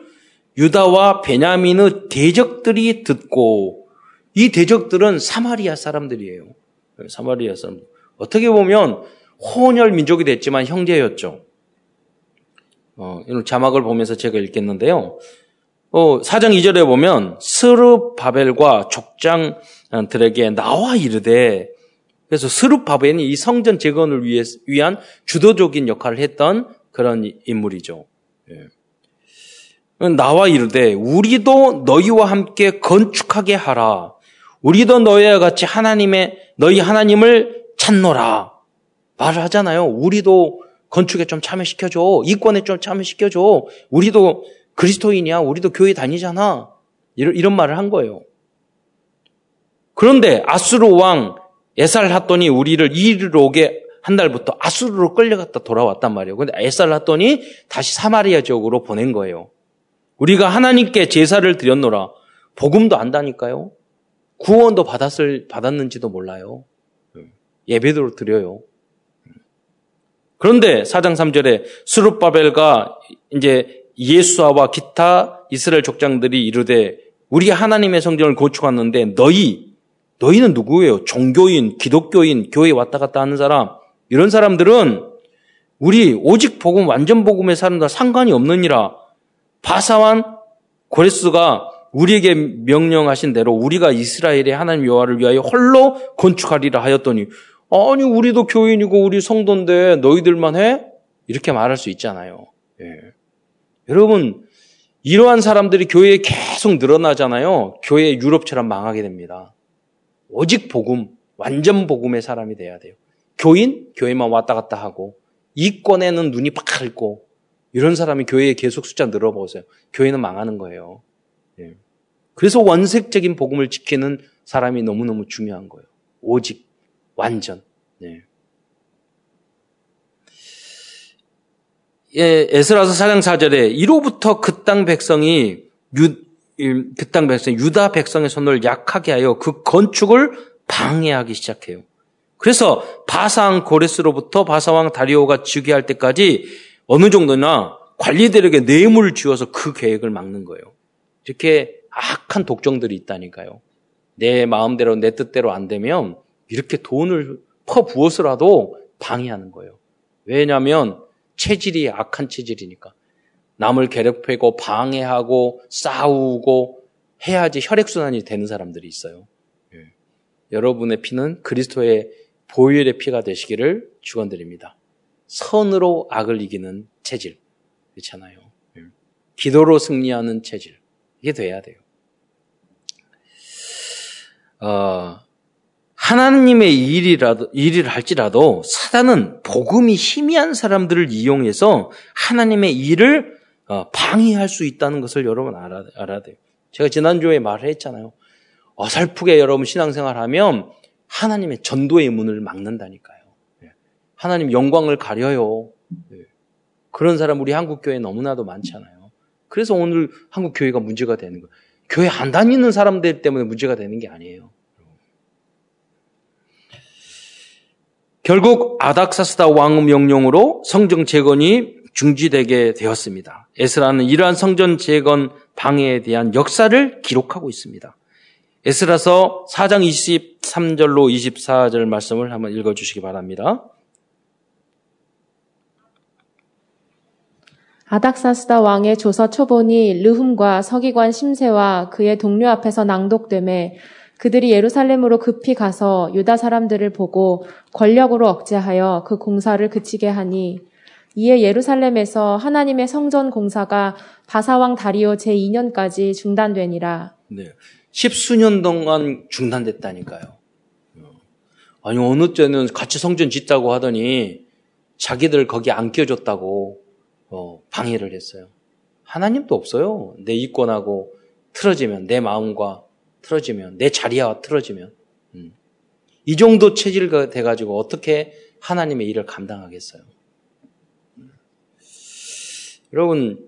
유다와 베냐민의 대적들이 듣고, 이 대적들은 사마리아 사람들이에요. 사마리아 사람들. 어떻게 보면 혼혈 민족이 됐지만 형제였죠. 어, 이런 자막을 보면서 제가 읽겠는데요. 어, 사 장 이 절에 보면 스룹바벨과 족장들에게 나와 이르되, 그래서 스룹바벨이 이 성전 재건을 위해, 위한 주도적인 역할을 했던 그런 인물이죠. 예. 나와 이르되 우리도 너희와 함께 건축하게 하라. 우리도 너희와 같이 하나님의 너희 하나님을 찾노라. 말을 하잖아요. 우리도 건축에 좀 참여시켜줘. 이권에 좀 참여시켜줘. 우리도 그리스도인이야. 우리도 교회 다니잖아. 이런, 이런 말을 한 거예요. 그런데 아수르 왕 에살핫돈이 우리를 이리로 오게 한 날부터 아수르로 끌려갔다 돌아왔단 말이에요. 그런데 에살핫돈이 다시 사마리아 지역으로 보낸 거예요. 우리가 하나님께 제사를 드렸노라. 복음도 안다니까요. 구원도 받았을, 받았는지도 몰라요. 예배도 드려요. 그런데 사 장 삼 절에 스룹바벨과 이제 예수아와 기타 이스라엘 족장들이 이르되 우리 하나님의 성전을 건축하는데 너희, 너희는 누구예요? 종교인, 기독교인, 교회 왔다 갔다 하는 사람, 이런 사람들은 우리 오직 복음, 완전 복음의 사람과 상관이 없느니라. 바사완 고레스가 우리에게 명령하신 대로 우리가 이스라엘의 하나님 여호와를 위하여 홀로 건축하리라 하였더니, 아니 우리도 교인이고 우리 성도인데 너희들만 해? 이렇게 말할 수 있잖아요. 예. 여러분, 이러한 사람들이 교회에 계속 늘어나잖아요. 교회 유럽처럼 망하게 됩니다. 오직 복음, 완전 복음의 사람이 돼야 돼요. 교인? 교회만 왔다 갔다 하고 이권에는 눈이 밝고, 이런 사람이 교회에 계속 숫자 늘어보세요. 교회는 망하는 거예요. 예. 그래서 원색적인 복음을 지키는 사람이 너무너무 중요한 거예요. 오직, 완전. 예. 예, 에스라서 사 장 사 절에 이로부터 그 땅 백성이 유 그 땅 백성 유다 백성의 손을 약하게 하여 그 건축을 방해하기 시작해요. 그래서 바산 고레스로부터 바사왕 다리오가 즉위 할 때까지 어느 정도나 관리들에게 뇌물을 쥐어서 그 계획을 막는 거예요. 이렇게 악한 독정들이 있다니까요. 내 마음대로, 내 뜻대로 안 되면 이렇게 돈을 퍼부어서라도 방해하는 거예요. 왜냐하면 체질이 악한 체질이니까. 남을 괴롭히고 방해하고 싸우고 해야지 혈액순환이 되는 사람들이 있어요. 예. 여러분의 피는 그리스도의 보혈의 피가 되시기를 축원드립니다. 선으로 악을 이기는 체질. 그렇잖아요. 예. 기도로 승리하는 체질. 이게 돼야 돼요. 어, 하나님의 일이라도, 일을 할지라도 사단은 복음이 희미한 사람들을 이용해서 하나님의 일을 어, 방해할 수 있다는 것을 여러분 알아, 알아야 돼요. 제가 지난주에 말을 했잖아요. 어설프게 여러분 신앙생활하면 하나님의 전도의 문을 막는다니까요. 하나님 영광을 가려요. 그런 사람 우리 한국교회에 너무나도 많잖아요. 그래서 오늘 한국 교회가 문제가 되는 거예요. 교회 안 다니는 사람들 때문에 문제가 되는 게 아니에요. 결국 아닥사스다 왕의 명령으로 성전 재건이 중지되게 되었습니다. 에스라는 이러한 성전 재건 방해에 대한 역사를 기록하고 있습니다. 에스라서 사 장 이십삼 절로 이십사 절 말씀을 한번 읽어주시기 바랍니다. 아닥사스다 왕의 조서 초본이 르훔과 서기관 심세와 그의 동료 앞에서 낭독되매 그들이 예루살렘으로 급히 가서 유다 사람들을 보고 권력으로 억제하여 그 공사를 그치게 하니 이에 예루살렘에서 하나님의 성전 공사가 바사왕 다리오 제이 년까지 중단되니라. 네, 십수년 동안 중단됐다니까요. 아니 어느 때는 같이 성전 짓자고 하더니 자기들 거기 안 껴줬다고 어, 방해를 했어요. 하나님도 없어요. 내 이권하고 틀어지면, 내 마음과 틀어지면, 내 자리와 틀어지면. 음. 이 정도 체질이 돼가지고 어떻게 하나님의 일을 감당하겠어요. 음. 여러분,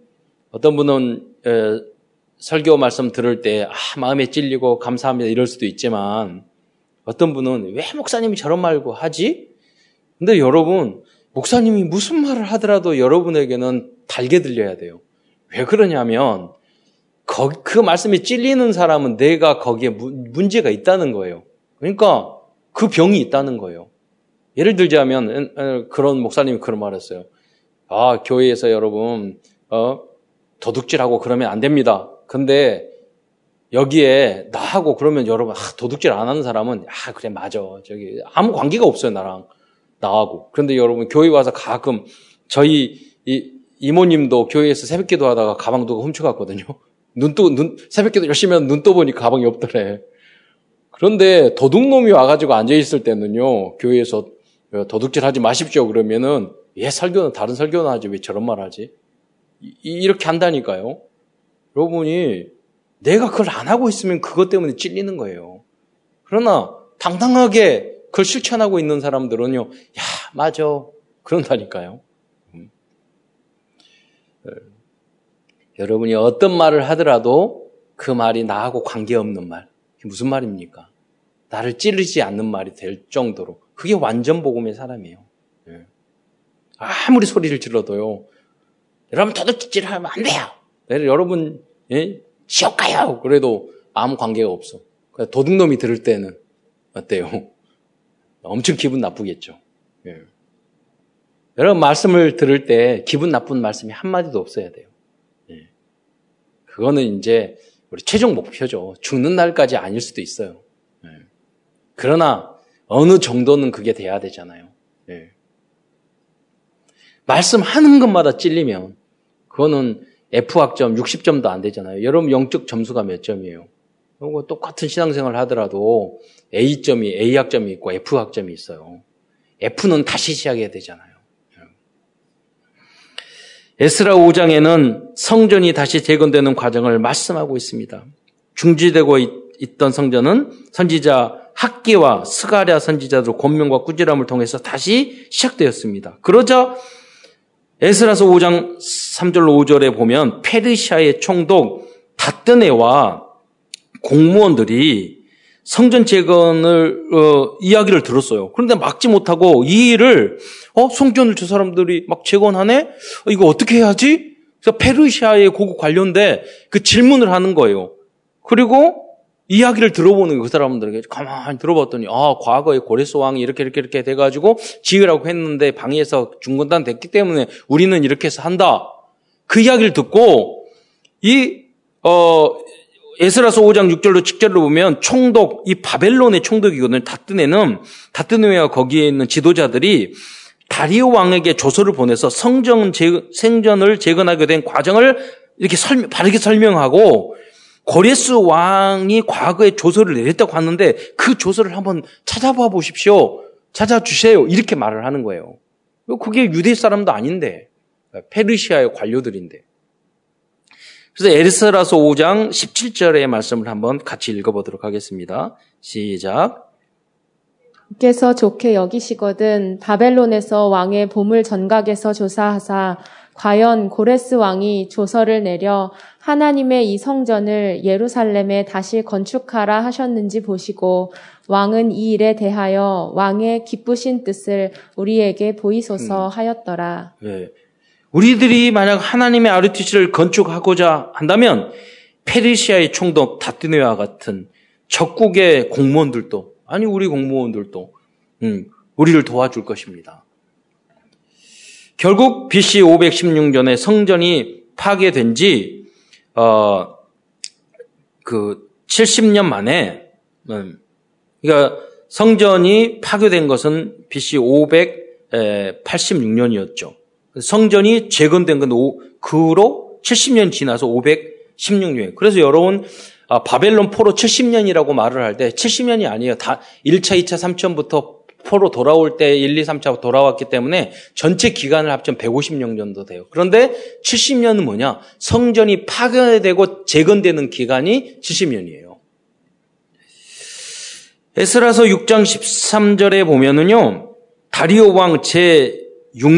어떤 분은 에, 설교 말씀 들을 때 아, 마음에 찔리고 감사합니다 이럴 수도 있지만 어떤 분은 왜 목사님이 저런 말고 하지? 근데 여러분, 목사님이 무슨 말을 하더라도 여러분에게는 달게 들려야 돼요. 왜 그러냐면 거, 그 말씀에 찔리는 사람은 내가 거기에 무, 문제가 있다는 거예요. 그러니까 그 병이 있다는 거예요. 예를 들자면 그런 목사님이 그런 말을 했어요. 아, 교회에서 여러분 어, 도둑질하고 그러면 안 됩니다. 근데 여기에 나하고 그러면 여러분 아, 도둑질 안 하는 사람은 아 그래 맞아. 저기 아무 관계가 없어요 나랑. 나하고. 그런데 여러분 교회 와서 가끔 저희 이, 이모님도 교회에서 새벽기도 하다가 가방 두고 훔쳐갔거든요. 눈도 눈 새벽기도 열심히 하면 눈 떠보니 가방이 없더래. 그런데 도둑놈이 와가지고 앉아 있을 때는요 교회에서 도둑질하지 마십시오 그러면은 예 설교는 다른 설교는 하지 왜 저런 말하지? 이, 이렇게 한다니까요. 여러분이 내가 그걸 안 하고 있으면 그것 때문에 찔리는 거예요. 그러나 당당하게 그걸 실천하고 있는 사람들은요, 야, 맞아. 그런다니까요. 음. 여러분이 어떤 말을 하더라도 그 말이 나하고 관계없는 말. 그게 무슨 말입니까? 나를 찌르지 않는 말이 될 정도로. 그게 완전 복음의 사람이에요. 예. 아무리 소리를 질러도요, 여러분 도둑질 하면 안 돼요! 여러분, 예? 지옥 가요! 그래도 아무 관계가 없어. 도둑놈이 들을 때는 어때요? 엄청 기분 나쁘겠죠. 예. 여러분 말씀을 들을 때 기분 나쁜 말씀이 한마디도 없어야 돼요. 예. 그거는 이제 우리 최종 목표죠. 죽는 날까지 아닐 수도 있어요. 예. 그러나 어느 정도는 그게 돼야 되잖아요. 예. 말씀하는 것마다 찔리면 그거는 에프 학점 육십 점도 안 되잖아요. 여러분 영적 점수가 몇 점이에요? 똑같은 신앙생활을 하더라도 A점이, 에이 학점이 있고 에프 학점이 있어요. F는 다시 시작해야 되잖아요. 에스라 오 장에는 성전이 다시 재건되는 과정을 말씀하고 있습니다. 중지되고 있, 있던 성전은 선지자 학개와 스가랴 선지자들 권면과 꾸지람을 통해서 다시 시작되었습니다. 그러자 에스라서 오 장 삼 절로 오 절에 보면 페르시아의 총독 다뜨네와 공무원들이 성전 재건을 어, 이야기를 들었어요. 그런데 막지 못하고 이 일을 어 성전을 저 사람들이 막 재건하네? 어, 이거 어떻게 해야지? 그래서 페르시아의 고국 관련돼 그 질문을 하는 거예요. 그리고 이야기를 들어보는 그 사람들에게 가만히 들어봤더니 아 과거에 고레스 왕이 이렇게 이렇게 이렇게 돼가지고 지으라고 했는데 방해해서 중건단 됐기 때문에 우리는 이렇게 해서 한다. 그 이야기를 듣고 이 어. 에스라서 오 장 육 절로 칠 절로 보면 총독, 이 바벨론의 총독이거든요. 다뜨네는, 다뜨네와 거기에 있는 지도자들이 다리오 왕에게 조서를 보내서 성전 재, 생전을 재건하게 된 과정을 이렇게 설명, 바르게 설명하고 고레스 왕이 과거에 조서를 내렸다고 하는데 그 조서를 한번 찾아봐 보십시오. 찾아주세요. 이렇게 말을 하는 거예요. 그게 유대 사람도 아닌데, 페르시아의 관료들인데. 그래서 에스라서 오 장 십칠 절의 말씀을 한번 같이 읽어보도록 하겠습니다. 시작. 께서 좋게 여기시거든 바벨론에서 왕의 보물 전각에서 조사하사 과연 고레스 왕이 조서를 내려 하나님의 이 성전을 예루살렘에 다시 건축하라 하셨는지 보시고 왕은 이 일에 대하여 왕의 기쁘신 뜻을 우리에게 보이소서 음. 하였더라. 네. 우리들이 만약 하나님의 아르티시를 건축하고자 한다면 페르시아의 총독 다뜨네와 같은 적국의 공무원들도 아니 우리 공무원들도 음, 우리를 도와줄 것입니다. 결국 비씨 오백십육 년에 성전이 파괴된 지 어, 그 칠십 년 만에, 그러니까 성전이 파괴된 것은 비씨 오백팔십육 년이었죠. 성전이 재건된 건 그로 칠십 년 지나서 오백십육 년. 그래서 여러분 바벨론 포로 칠십 년이라고 말을 할 때 칠십 년이 아니에요. 다 일 차, 이 차, 삼 차부터 포로 돌아올 때 일, 이, 삼 차 돌아왔기 때문에 전체 기간을 합치면 백오십 년 정도 돼요. 그런데 칠십 년은 뭐냐? 성전이 파괴되고 재건되는 기간이 칠십 년이에요. 에스라서 육 장 십삼 절에 보면은요, 다리오 왕 제육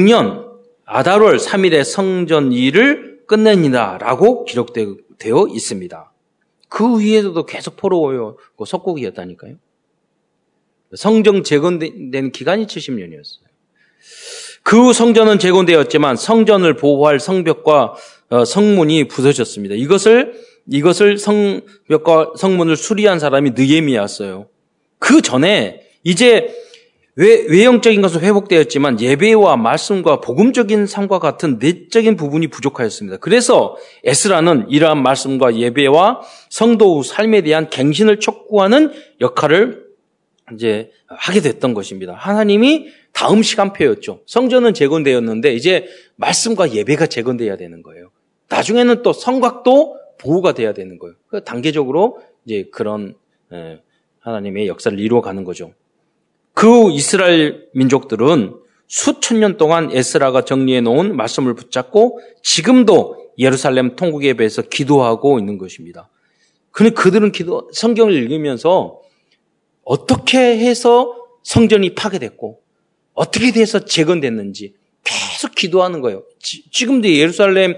년 아달월 삼 일에 성전 일을 끝냅니다라고 기록되어 있습니다. 그 위에서도 계속 포로고 속국이었다니까요. 성전 재건된 기간이 칠십 년이었어요. 그 후 성전은 재건되었지만 성전을 보호할 성벽과 성문이 부서졌습니다. 이것을 이것을 성벽과 성문을 수리한 사람이 느헤미야였어요. 그 전에 이제 외, 외형적인 것은 회복되었지만 예배와 말씀과 복음적인 삶과 같은 내적인 부분이 부족하였습니다. 그래서 에스라는 이러한 말씀과 예배와 성도의 삶에 대한 갱신을 촉구하는 역할을 이제 하게 됐던 것입니다. 하나님이 다음 시간표였죠. 성전은 재건되었는데 이제 말씀과 예배가 재건되어야 되는 거예요. 나중에는 또 성곽도 보호가 돼야 되는 거예요. 그러니까 단계적으로 이제 그런 하나님의 역사를 이루어가는 거죠. 그 후 이스라엘 민족들은 수천 년 동안 에스라가 정리해 놓은 말씀을 붙잡고 지금도 예루살렘 통곡에 대해서 기도하고 있는 것입니다. 그런데 그들은 기도, 성경을 읽으면서 어떻게 해서 성전이 파괴됐고 어떻게 돼서 재건됐는지 계속 기도하는 거예요. 지, 지금도 예루살렘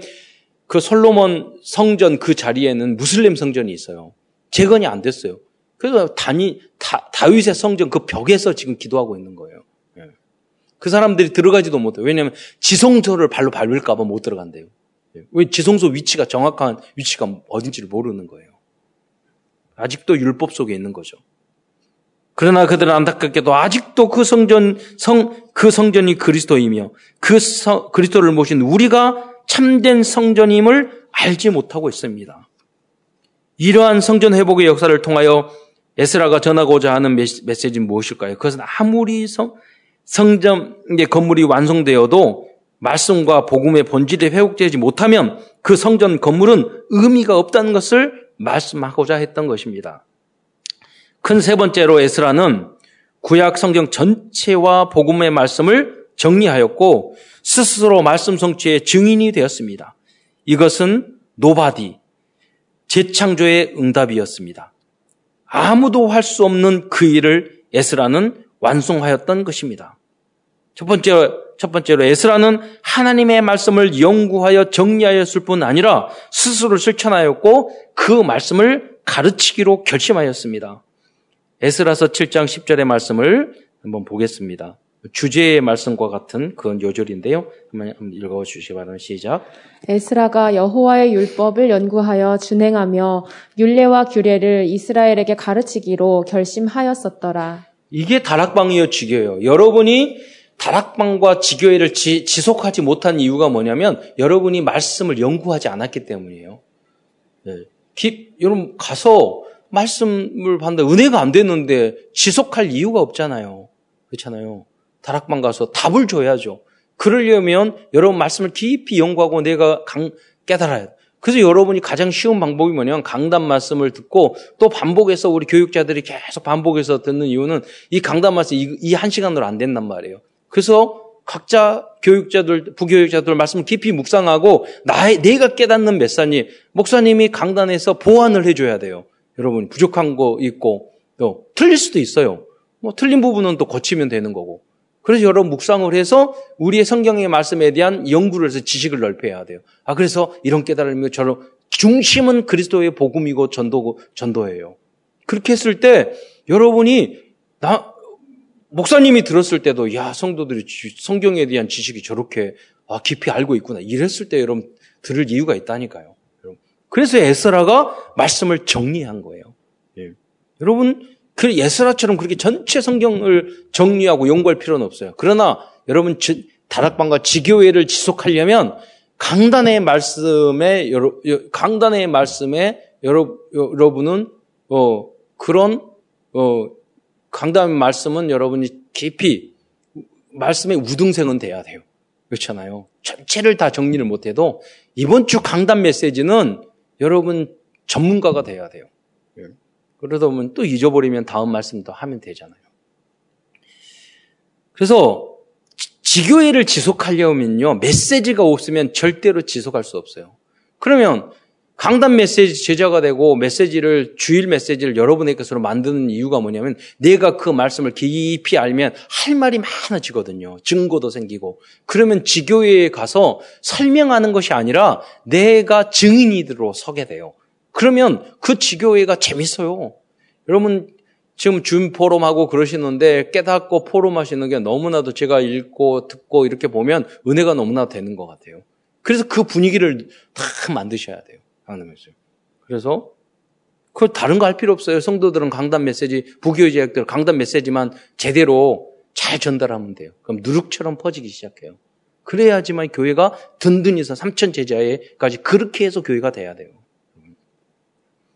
그 솔로몬 성전 그 자리에는 무슬림 성전이 있어요. 재건이 안 됐어요. 그래서 다니, 다, 다윗의 성전 그 벽에서 지금 기도하고 있는 거예요. 그 사람들이 들어가지도 못해요. 왜냐하면 지성소를 발로 밟을까봐 못 들어간대요. 왜 지성소 위치가 정확한 위치가 어딘지를 모르는 거예요. 아직도 율법 속에 있는 거죠. 그러나 그들은 안타깝게도 아직도 그 성전, 성, 그 성전이 그리스도이며 그 성, 그리스도를 모신 우리가 참된 성전임을 알지 못하고 있습니다. 이러한 성전 회복의 역사를 통하여 에스라가 전하고자 하는 메시지는 무엇일까요? 그것은 아무리 성, 성전의 건물이 완성되어도 말씀과 복음의 본질이 회복되지 못하면 그 성전 건물은 의미가 없다는 것을 말씀하고자 했던 것입니다. 큰 세 번째로 에스라는 구약 성경 전체와 복음의 말씀을 정리하였고 스스로 말씀 성취의 증인이 되었습니다. 이것은 노바디, 재창조의 응답이었습니다. 아무도 할 수 없는 그 일을 에스라는 완성하였던 것입니다. 첫 번째, 첫 번째로 에스라는 하나님의 말씀을 연구하여 정리하였을 뿐 아니라 스스로 실천하였고 그 말씀을 가르치기로 결심하였습니다. 에스라서 칠 장 십 절의 말씀을 한번 보겠습니다. 주제의 말씀과 같은 그런 요절인데요. 한번 읽어 주시기 바랍니다. 시작. 에스라가 여호와의 율법을 연구하여 준행하며 율례와 규례를 이스라엘에게 가르치기로 결심하였었더라. 이게 다락방이요 지교예요. 여러분이 다락방과 지교회를 지, 지속하지 못한 이유가 뭐냐면 여러분이 말씀을 연구하지 않았기 때문이에요. 네. 기, 여러분 가서 말씀을 봤는데 은혜가 안 됐는데 지속할 이유가 없잖아요. 그렇잖아요. 다락방 가서 답을 줘야죠. 그러려면 여러분 말씀을 깊이 연구하고 내가 강, 깨달아야 돼요. 그래서 여러분이 가장 쉬운 방법이 뭐냐면 강단 말씀을 듣고 또 반복해서 우리 교육자들이 계속 반복해서 듣는 이유는 이 강단 말씀 이, 이 한 시간으로 안 된단 말이에요. 그래서 각자 교육자들, 부교육자들 말씀을 깊이 묵상하고 나의, 내가 깨닫는 메시지, 목사님이 강단에서 보완을 해줘야 돼요. 여러분 부족한 거 있고 또 틀릴 수도 있어요. 뭐 틀린 부분은 또 고치면 되는 거고. 그래서 여러분 묵상을 해서 우리의 성경의 말씀에 대한 연구를 해서 지식을 넓혀야 돼요. 아, 그래서 이런 깨달음이고 저런 중심은 그리스도의 복음이고 전도고 전도예요. 그렇게 했을 때 여러분이 나 목사님이 들었을 때도 야, 성도들이 성경에 대한 지식이 저렇게 아, 깊이 알고 있구나. 이랬을 때 여러분 들을 이유가 있다니까요. 그래서 에스라가 말씀을 정리한 거예요. 예. 여러분 그 에스라처럼 그렇게 전체 성경을 정리하고 연구할 필요는 없어요. 그러나 여러분 다락방과 지교회를 지속하려면 강단의 말씀에 여러, 강단의 말씀에 여러, 여러분은 어, 그런 어, 강단의 말씀은 여러분이 깊이 말씀의 우등생은 돼야 돼요. 그렇잖아요. 전체를 다 정리를 못해도 이번 주 강단 메시지는 여러분 전문가가 돼야 돼요. 그러다 보면 또 잊어버리면 다음 말씀도 하면 되잖아요. 그래서 지교회를 지속하려면요, 메시지가 없으면 절대로 지속할 수 없어요. 그러면 강단 메시지 제자가 되고 메시지를, 주일 메시지를 여러분의 것으로 만드는 이유가 뭐냐면 내가 그 말씀을 깊이 알면 할 말이 많아지거든요. 증거도 생기고. 그러면 지교회에 가서 설명하는 것이 아니라 내가 증인으로 서게 돼요. 그러면 그 지교회가 재밌어요. 여러분, 지금 준 포럼하고 그러시는데 깨닫고 포럼하시는 게 너무나도 제가 읽고 듣고 이렇게 보면 은혜가 너무나 되는 것 같아요. 그래서 그 분위기를 다 만드셔야 돼요. 그래서 그걸 다른 거 할 필요 없어요. 성도들은 강단 메시지, 부교회 제약들 강단 메시지만 제대로 잘 전달하면 돼요. 그럼 누룩처럼 퍼지기 시작해요. 그래야지만 교회가 든든히 해서 삼천 제자에까지 그렇게 해서 교회가 돼야 돼요.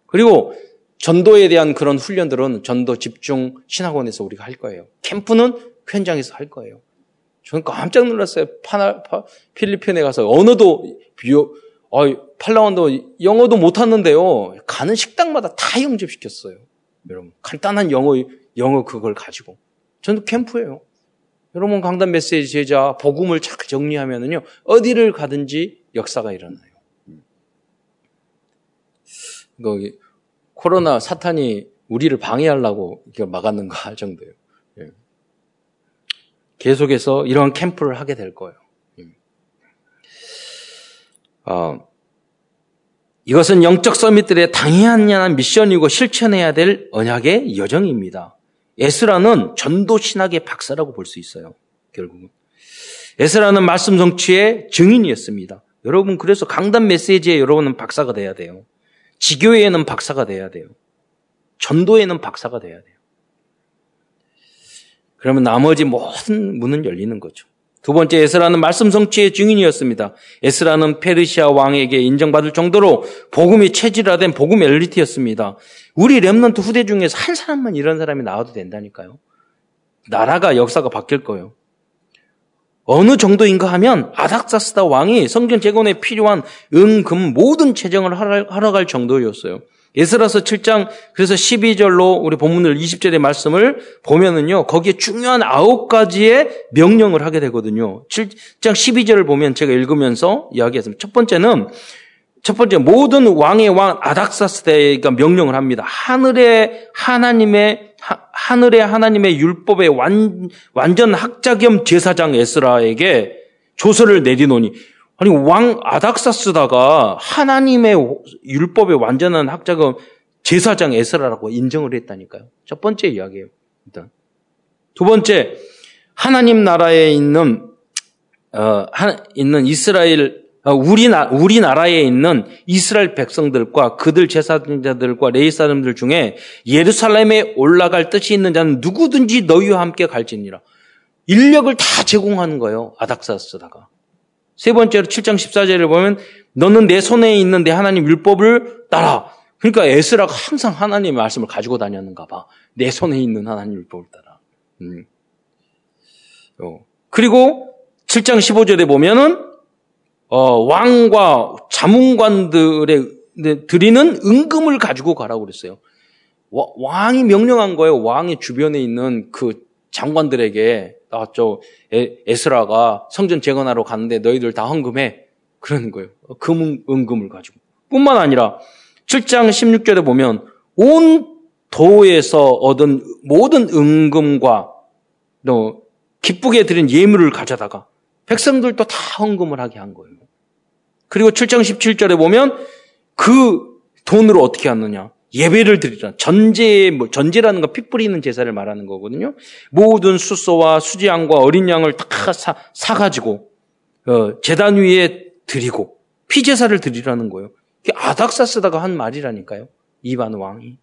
그리고 전도에 대한 그런 훈련들은 전도 집중 신학원에서 우리가 할 거예요. 캠프는 현장에서 할 거예요. 저는 깜짝 놀랐어요. 파나, 파, 필리핀에 가서 언어도 비어, 아, 팔라완도 영어도 못하는데요. 가는 식당마다 다 영접시켰어요. 여러분, 간단한 영어, 영어 그걸 가지고. 저는 캠프예요. 여러분, 강단 메시지 제자, 복음을 착 정리하면은요, 어디를 가든지 역사가 일어나요. 거기, 코로나 사탄이 우리를 방해하려고 막았는가 할 정도예요. 예. 계속해서 이런 캠프를 하게 될 거예요. 예. 아, 이것은 영적 서밋들의 당연한 미션이고 실천해야 될 언약의 여정입니다. 에스라는 전도 신학의 박사라고 볼 수 있어요. 결국은 에스라는 말씀 성취의 증인이었습니다. 여러분, 그래서 강단 메시지에 여러분은 박사가 돼야 돼요. 지교회에는 박사가 돼야 돼요. 전도에는 박사가 돼야 돼요. 그러면 나머지 모든 문은 열리는 거죠. 두 번째, 에스라는 말씀 성취의 증인이었습니다. 에스라는 페르시아 왕에게 인정받을 정도로 복음이 체질화된 복음의 엘리트였습니다. 우리 렘넌트 후대 중에서 한 사람만 이런 사람이 나와도 된다니까요. 나라가, 역사가 바뀔 거예요. 어느 정도인가 하면 아닥사스다 왕이 성전 재건에 필요한 은금 모든 재정을 허락할 정도였어요. 에스라서 칠 장 그래서 십이 절로 우리 본문을 이십 절의 말씀을 보면은요, 거기에 중요한 아홉 가지의 명령을 하게 되거든요. 칠 장 십이 절을 보면 제가 읽으면서 이야기했습니다. 첫 번째는 첫 번째 모든 왕의 왕 아닥사스다가 명령을 합니다. 하늘의 하나님의 하, 하늘의 하나님의 율법의 완, 완전 학자 겸 제사장 에스라에게 조서를 내리노니, 아니 왕 아닥사스다가 하나님의 율법의 완전한 학자 겸 제사장 에스라라고 인정을 했다니까요. 첫 번째 이야기예요. 일단 두 번째, 하나님 나라에 있는 어, 하, 있는 이스라엘 우리나, 우리나라에 있는 이스라엘 백성들과 그들 제사장들과 레위 사람들 중에 예루살렘에 올라갈 뜻이 있는 자는 누구든지 너희와 함께 갈지니라. 인력을 다 제공하는 거예요, 아닥사스다가. 세 번째로 칠 장 십사 절을 보면 너는 내 손에 있는 내 하나님 율법을 따라. 그러니까 에스라가 항상 하나님의 말씀을 가지고 다녔는가 봐. 내 손에 있는 하나님 율법을 따라. 음. 어. 그리고 칠 장 십오 절에 보면은 어, 왕과 자문관들의 드리는 은금을 가지고 가라고 그랬어요. 와, 왕이 명령한 거예요. 왕의 주변에 있는 그 장관들에게, 아, 저 에, 에스라가 성전 재건하러 가는데 너희들 다 헌금해. 그러는 거예요. 금, 은금을 가지고. 뿐만 아니라 칠 장 십육 절에 보면 온 도에서 얻은 모든 은금과 또 기쁘게 드린 예물을 가져다가 백성들도 다 헌금을 하게 한 거예요. 그리고 칠 장 십칠 절에 보면 그 돈으로 어떻게 하느냐. 예배를 드리라. 전제, 전제라는 건 피 뿌리는 제사를 말하는 거거든요. 모든 수소와 수지양과 어린 양을 다 사, 사가지고, 어, 제단 위에 드리고, 피제사를 드리라는 거예요. 이게 아닥사스다가 한 말이라니까요. 이반 왕이.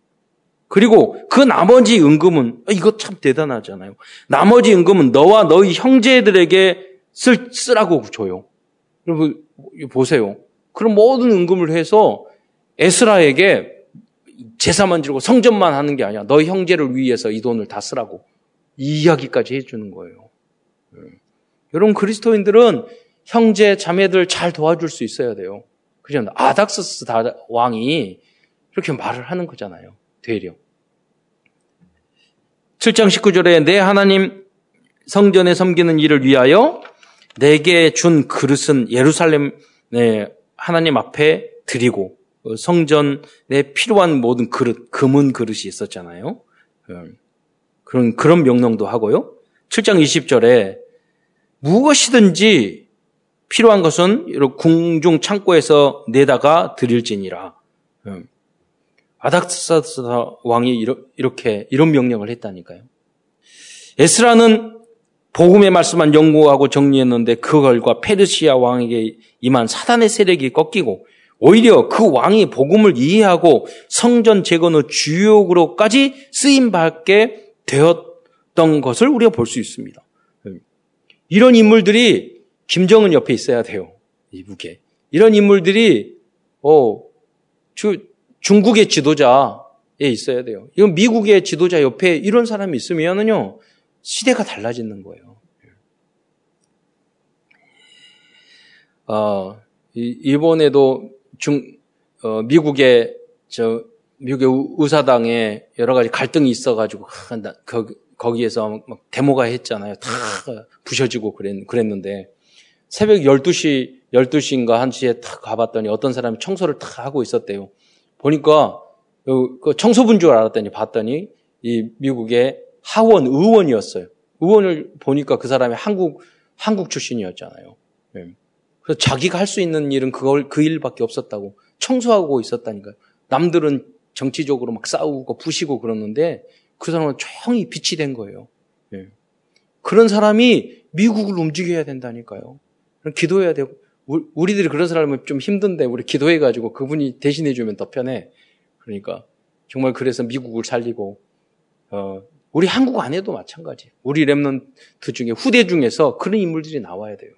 그리고 그 나머지 은금은, 이거 참 대단하잖아요. 나머지 은금은 너와 너희 형제들에게 쓸, 쓰라고 줘요. 여러분 보세요. 그런 모든 은금을 해서 에스라에게 제사만 지르고 성전만 하는 게 아니야. 너희 형제를 위해서 이 돈을 다 쓰라고 이 이야기까지 해주는 거예요. 여러분 그리스도인들은 형제 자매들 잘 도와줄 수 있어야 돼요. 그죠? 아닥스스 왕이 이렇게 말을 하는 거잖아요. 되려. 칠 장 십구 절에 내 하나님 성전에 섬기는 일을 위하여 내게 준 그릇은 예루살렘의 하나님 앞에 드리고, 성전에 필요한 모든 그릇, 금은 그릇이 있었잖아요. 그런, 그런 명령도 하고요. 칠 장 이십 절에 무엇이든지 필요한 것은 궁중 창고에서 내다가 드릴지니라. 아닥사스 왕이 이렇게, 이런 명령을 했다니까요. 에스라는 복음의 말씀만 연구하고 정리했는데 그 결과 페르시아 왕에게 임한 사단의 세력이 꺾이고 오히려 그 왕이 복음을 이해하고 성전 재건의 주역으로까지 쓰임받게 되었던 것을 우리가 볼 수 있습니다. 이런 인물들이 김정은 옆에 있어야 돼요. 미국에. 이런 인물들이 어, 주, 중국의 지도자에 있어야 돼요. 이건 미국의 지도자 옆에 이런 사람이 있으면은요 시대가 달라지는 거예요. 어, 일본에도 중, 어, 미국의 저 미국의 의사당에 여러 가지 갈등이 있어가지고 하, 나, 거, 거기에서 막 데모가 했잖아요. 다 부셔지고 그랬, 그랬는데. 새벽 열두 시, 열두 시인가 한 시에 탁 가봤더니 어떤 사람이 청소를 탁 하고 있었대요. 보니까, 청소부인 줄 알았더니 봤더니, 이 미국의 하원, 의원이었어요. 의원을 보니까 그 사람이 한국, 한국 출신이었잖아요. 그래서 자기가 할 수 있는 일은 그걸, 그 일밖에 없었다고. 청소하고 있었다니까요. 남들은 정치적으로 막 싸우고 부시고 그러는데 그 사람은 조용히 빛이 된 거예요. 그런 사람이 미국을 움직여야 된다니까요. 기도해야 되고, 우리들이 그런 사람은 좀 힘든데, 우리 기도해가지고 그분이 대신해주면 더 편해. 그러니까, 정말 그래서 미국을 살리고, 어, 우리 한국 안에도 마찬가지. 우리 랩런트 중에, 후대 중에서 그런 인물들이 나와야 돼요.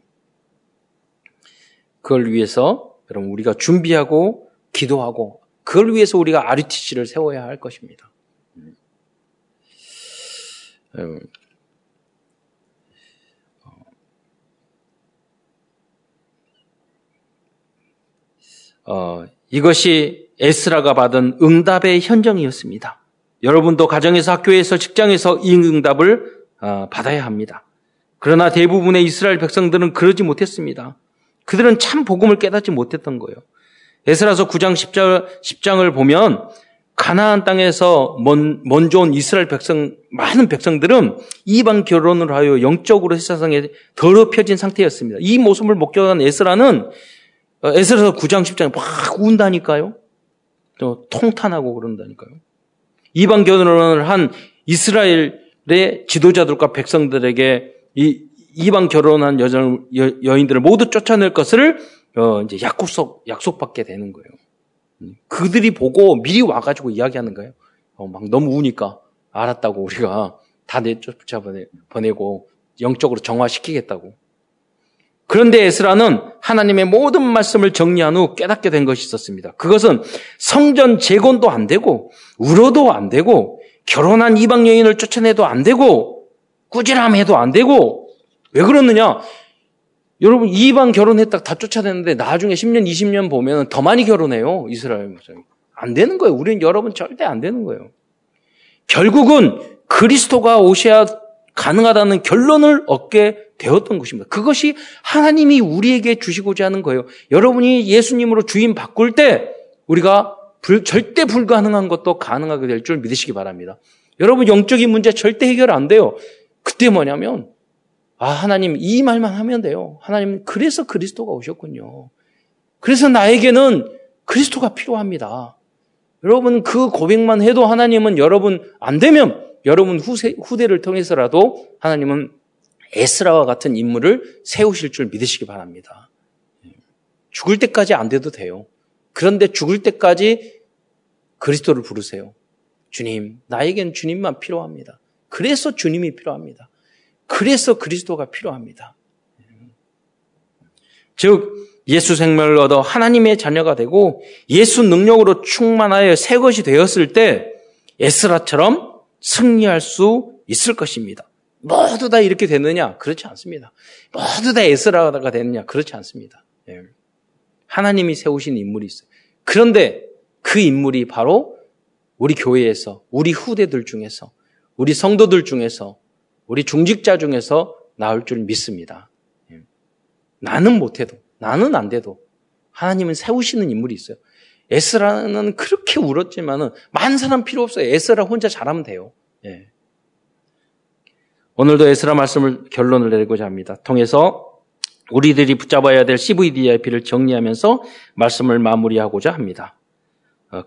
그걸 위해서, 여러분, 우리가 준비하고, 기도하고, 그걸 위해서 우리가 아르티씨를 세워야 할 것입니다. 음. 어, 이것이 에스라가 받은 응답의 현장이었습니다. 여러분도 가정에서, 학교에서, 직장에서 이 응답을 어, 받아야 합니다. 그러나 대부분의 이스라엘 백성들은 그러지 못했습니다. 그들은 참 복음을 깨닫지 못했던 거예요. 에스라서 구 장 십 장을 보면 가나안 땅에서 먼, 먼저 온 이스라엘 백성, 많은 백성들은 이방 결혼을 하여 영적으로 세상에 더럽혀진 상태였습니다. 이 모습을 목격한 에스라는 에스라서 구 장 십 장에 막 운다니까요. 또 통탄하고 그런다니까요. 이방 결혼을 한 이스라엘의 지도자들과 백성들에게 이 이방 결혼한 여자 여인들을 모두 쫓아낼 것을 어 이제 약속 약속받게 되는 거예요. 그들이 보고 미리 와가지고 이야기하는 거예요. 어 막 너무 우니까 알았다고 우리가 다 내쫓아 보내고 영적으로 정화시키겠다고. 그런데 에스라는 하나님의 모든 말씀을 정리한 후 깨닫게 된 것이 있었습니다. 그것은 성전 재건도 안 되고 울어도 안 되고 결혼한 이방 여인을 쫓아내도 안 되고 꾸지람해도 안 되고 왜 그러느냐? 여러분 이방 결혼했다가 다 쫓아내는데 나중에 십 년, 이십 년 보면 더 많이 결혼해요. 이스라엘 안 되는 거예요. 우리는 여러분 절대 안 되는 거예요. 결국은 그리스도가 오셔야 가능하다는 결론을 얻게 되었던 것입니다. 그것이 하나님이 우리에게 주시고자 하는 거예요. 여러분이 예수님으로 주인 바꿀 때 우리가 불, 절대 불가능한 것도 가능하게 될 줄 믿으시기 바랍니다. 여러분 영적인 문제 절대 해결 안 돼요. 그때 뭐냐면 아 하나님 이 말만 하면 돼요. 하나님 그래서 그리스도가 오셨군요. 그래서 나에게는 그리스도가 필요합니다. 여러분 그 고백만 해도 하나님은 여러분 안 되면 여러분 후세, 후대를 통해서라도 하나님은 에스라와 같은 인물을 세우실 줄 믿으시기 바랍니다. 죽을 때까지 안 돼도 돼요. 그런데 죽을 때까지 그리스도를 부르세요. 주님, 나에겐 주님만 필요합니다. 그래서 주님이 필요합니다. 그래서 그리스도가 필요합니다. 즉 예수 생명을 얻어 하나님의 자녀가 되고 예수 능력으로 충만하여 새 것이 되었을 때 에스라처럼 승리할 수 있을 것입니다. 모두 다 이렇게 되느냐? 그렇지 않습니다. 모두 다 에스라가 되느냐? 그렇지 않습니다. 예. 하나님이 세우신 인물이 있어요. 그런데 그 인물이 바로 우리 교회에서, 우리 후대들 중에서, 우리 성도들 중에서, 우리 중직자 중에서 나올 줄 믿습니다. 예. 나는 못해도, 나는 안 돼도 하나님은 세우시는 인물이 있어요. 에스라는 그렇게 울었지만은 많은 사람 필요 없어요. 에스라 혼자 잘하면 돼요. 예. 오늘도 에스라 말씀을 결론을 내리고자 합니다. 통해서 우리들이 붙잡아야 될 씨브이디아이피를 정리하면서 말씀을 마무리하고자 합니다.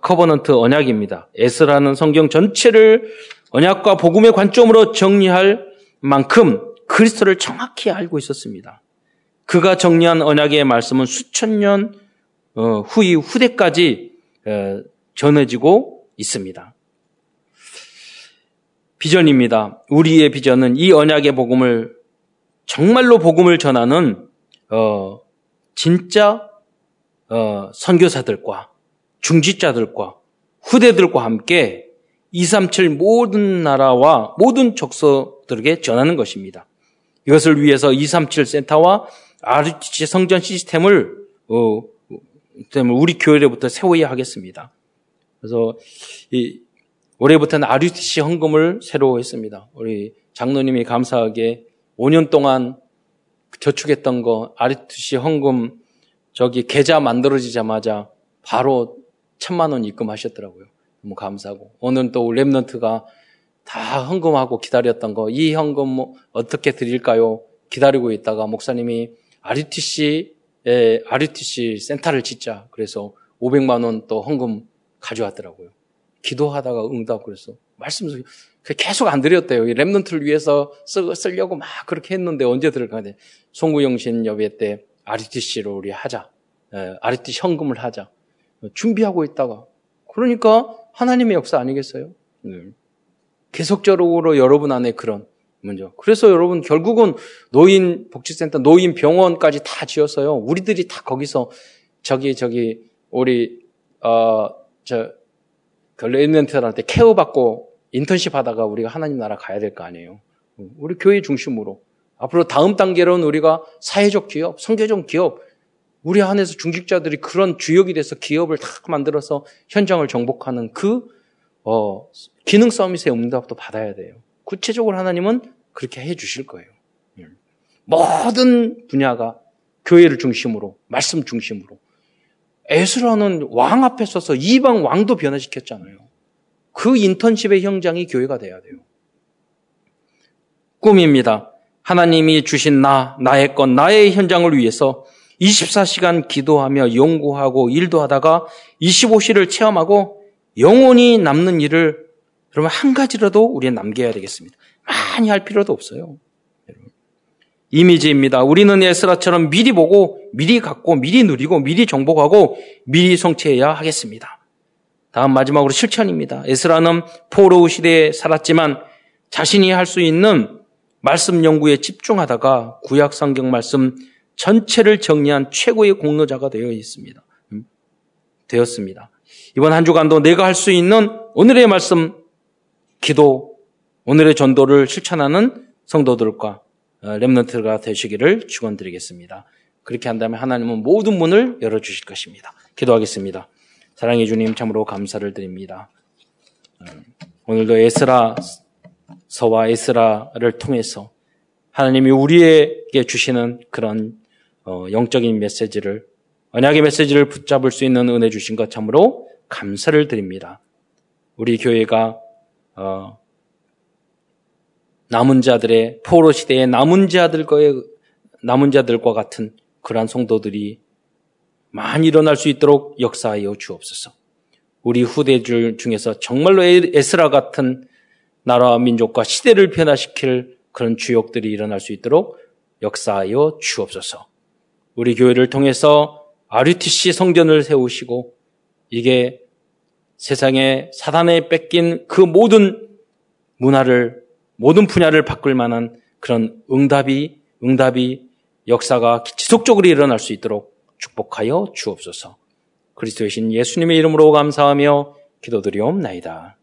커버넌트 언약입니다. 에스라는 성경 전체를 언약과 복음의 관점으로 정리할 만큼 그리스도를 정확히 알고 있었습니다. 그가 정리한 언약의 말씀은 수천 년 후이 후대까지 전해지고 있습니다. 비전입니다. 우리의 비전은 이 언약의 복음을 정말로 복음을 전하는 어, 진짜 어, 선교사들과 중직자들과 후대들과 함께 이백삼십칠 모든 나라와 모든 족속들에게 전하는 것입니다. 이것을 위해서 이백삼십칠 센터와 아르티치 성전 시스템을 어, 우리 교회로부터 세워야 하겠습니다. 그래서 이 올해부터는 아르티씨 헌금을 새로 했습니다. 우리 장로님이 감사하게 오 년 동안 저축했던 거 아르티씨 헌금 저기 계좌 만들어지자마자 바로 천만 원 입금하셨더라고요. 너무 감사하고 오늘 또 랩런트가 다 헌금하고 기다렸던 거 이 헌금 뭐 어떻게 드릴까요? 기다리고 있다가 목사님이 아르티씨에 아르티씨 센터를 짓자 그래서 오백만 원 또 헌금 가져왔더라고요. 기도하다가 응답 그랬어. 말씀 속에 계속 안 드렸대요. 이 랩런트를 위해서 쓰, 쓰려고 막 그렇게 했는데 언제 들어가는데 송구영신 여배 때 아르티씨로 우리 하자. 에, 아르티씨 헌금을 하자. 준비하고 있다가. 그러니까 하나님의 역사 아니겠어요? 네. 계속적으로 여러분 안에 그런 문제. 그래서 여러분 결국은 노인 복지센터, 노인 병원까지 다 지었어요. 우리들이 다 거기서 저기 저기 우리 어 저 랩런트들한테 케어받고 인턴십 하다가 우리가 하나님 나라 가야 될 거 아니에요. 우리 교회 중심으로. 앞으로 다음 단계로는 우리가 사회적 기업, 선교적 기업, 우리 안에서 중직자들이 그런 주역이 돼서 기업을 다 만들어서 현장을 정복하는 그 어, 기능 서밋의 응답도 받아야 돼요. 구체적으로 하나님은 그렇게 해 주실 거예요. 모든 분야가 교회를 중심으로, 말씀 중심으로. 에스라는 왕 앞에 서서 이방 왕도 변화시켰잖아요. 그 인턴십의 현장이 교회가 돼야 돼요. 꿈입니다. 하나님이 주신 나, 나의 것, 나의 현장을 위해서 이십사 시간 기도하며 연구하고 일도 하다가 이십오 시를 체험하고 영원히 남는 일을 그러면 한 가지라도 우리는 남겨야 되겠습니다. 많이 할 필요도 없어요. 이미지입니다. 우리는 에스라처럼 미리 보고 미리 갖고 미리 누리고 미리 정복하고 미리 성취해야 하겠습니다. 다음 마지막으로 실천입니다. 에스라는 포로우 시대에 살았지만 자신이 할 수 있는 말씀 연구에 집중하다가 구약 성경 말씀 전체를 정리한 최고의 공로자가 되어 있습니다. 되었습니다. 이번 한 주간도 내가 할 수 있는 오늘의 말씀, 기도, 오늘의 전도를 실천하는 성도들과 렘넌트가 되시기를 축원드리겠습니다. 그렇게 한다면 하나님은 모든 문을 열어주실 것입니다. 기도하겠습니다. 사랑해 주님 참으로 감사를 드립니다. 오늘도 에스라서와 에스라를 통해서 하나님이 우리에게 주시는 그런 영적인 메시지를 언약의 메시지를 붙잡을 수 있는 은혜 주신 것 참으로 감사를 드립니다. 우리 교회가 어 남은 자들의 포로 시대의 남은 자들과의 남은 자들과 같은 그러한 성도들이 많이 일어날 수 있도록 역사하여 주옵소서. 우리 후대들 중에서 정말로 에스라 같은 나라와 민족과 시대를 변화시킬 그런 주역들이 일어날 수 있도록 역사하여 주옵소서. 우리 교회를 통해서 아르티씨 성전을 세우시고 이게 세상에 사단에 뺏긴 그 모든 문화를 모든 분야를 바꿀 만한 그런 응답이, 응답이 역사가 지속적으로 일어날 수 있도록 축복하여 주옵소서. 그리스도의 신 예수님의 이름으로 감사하며 기도드리옵나이다.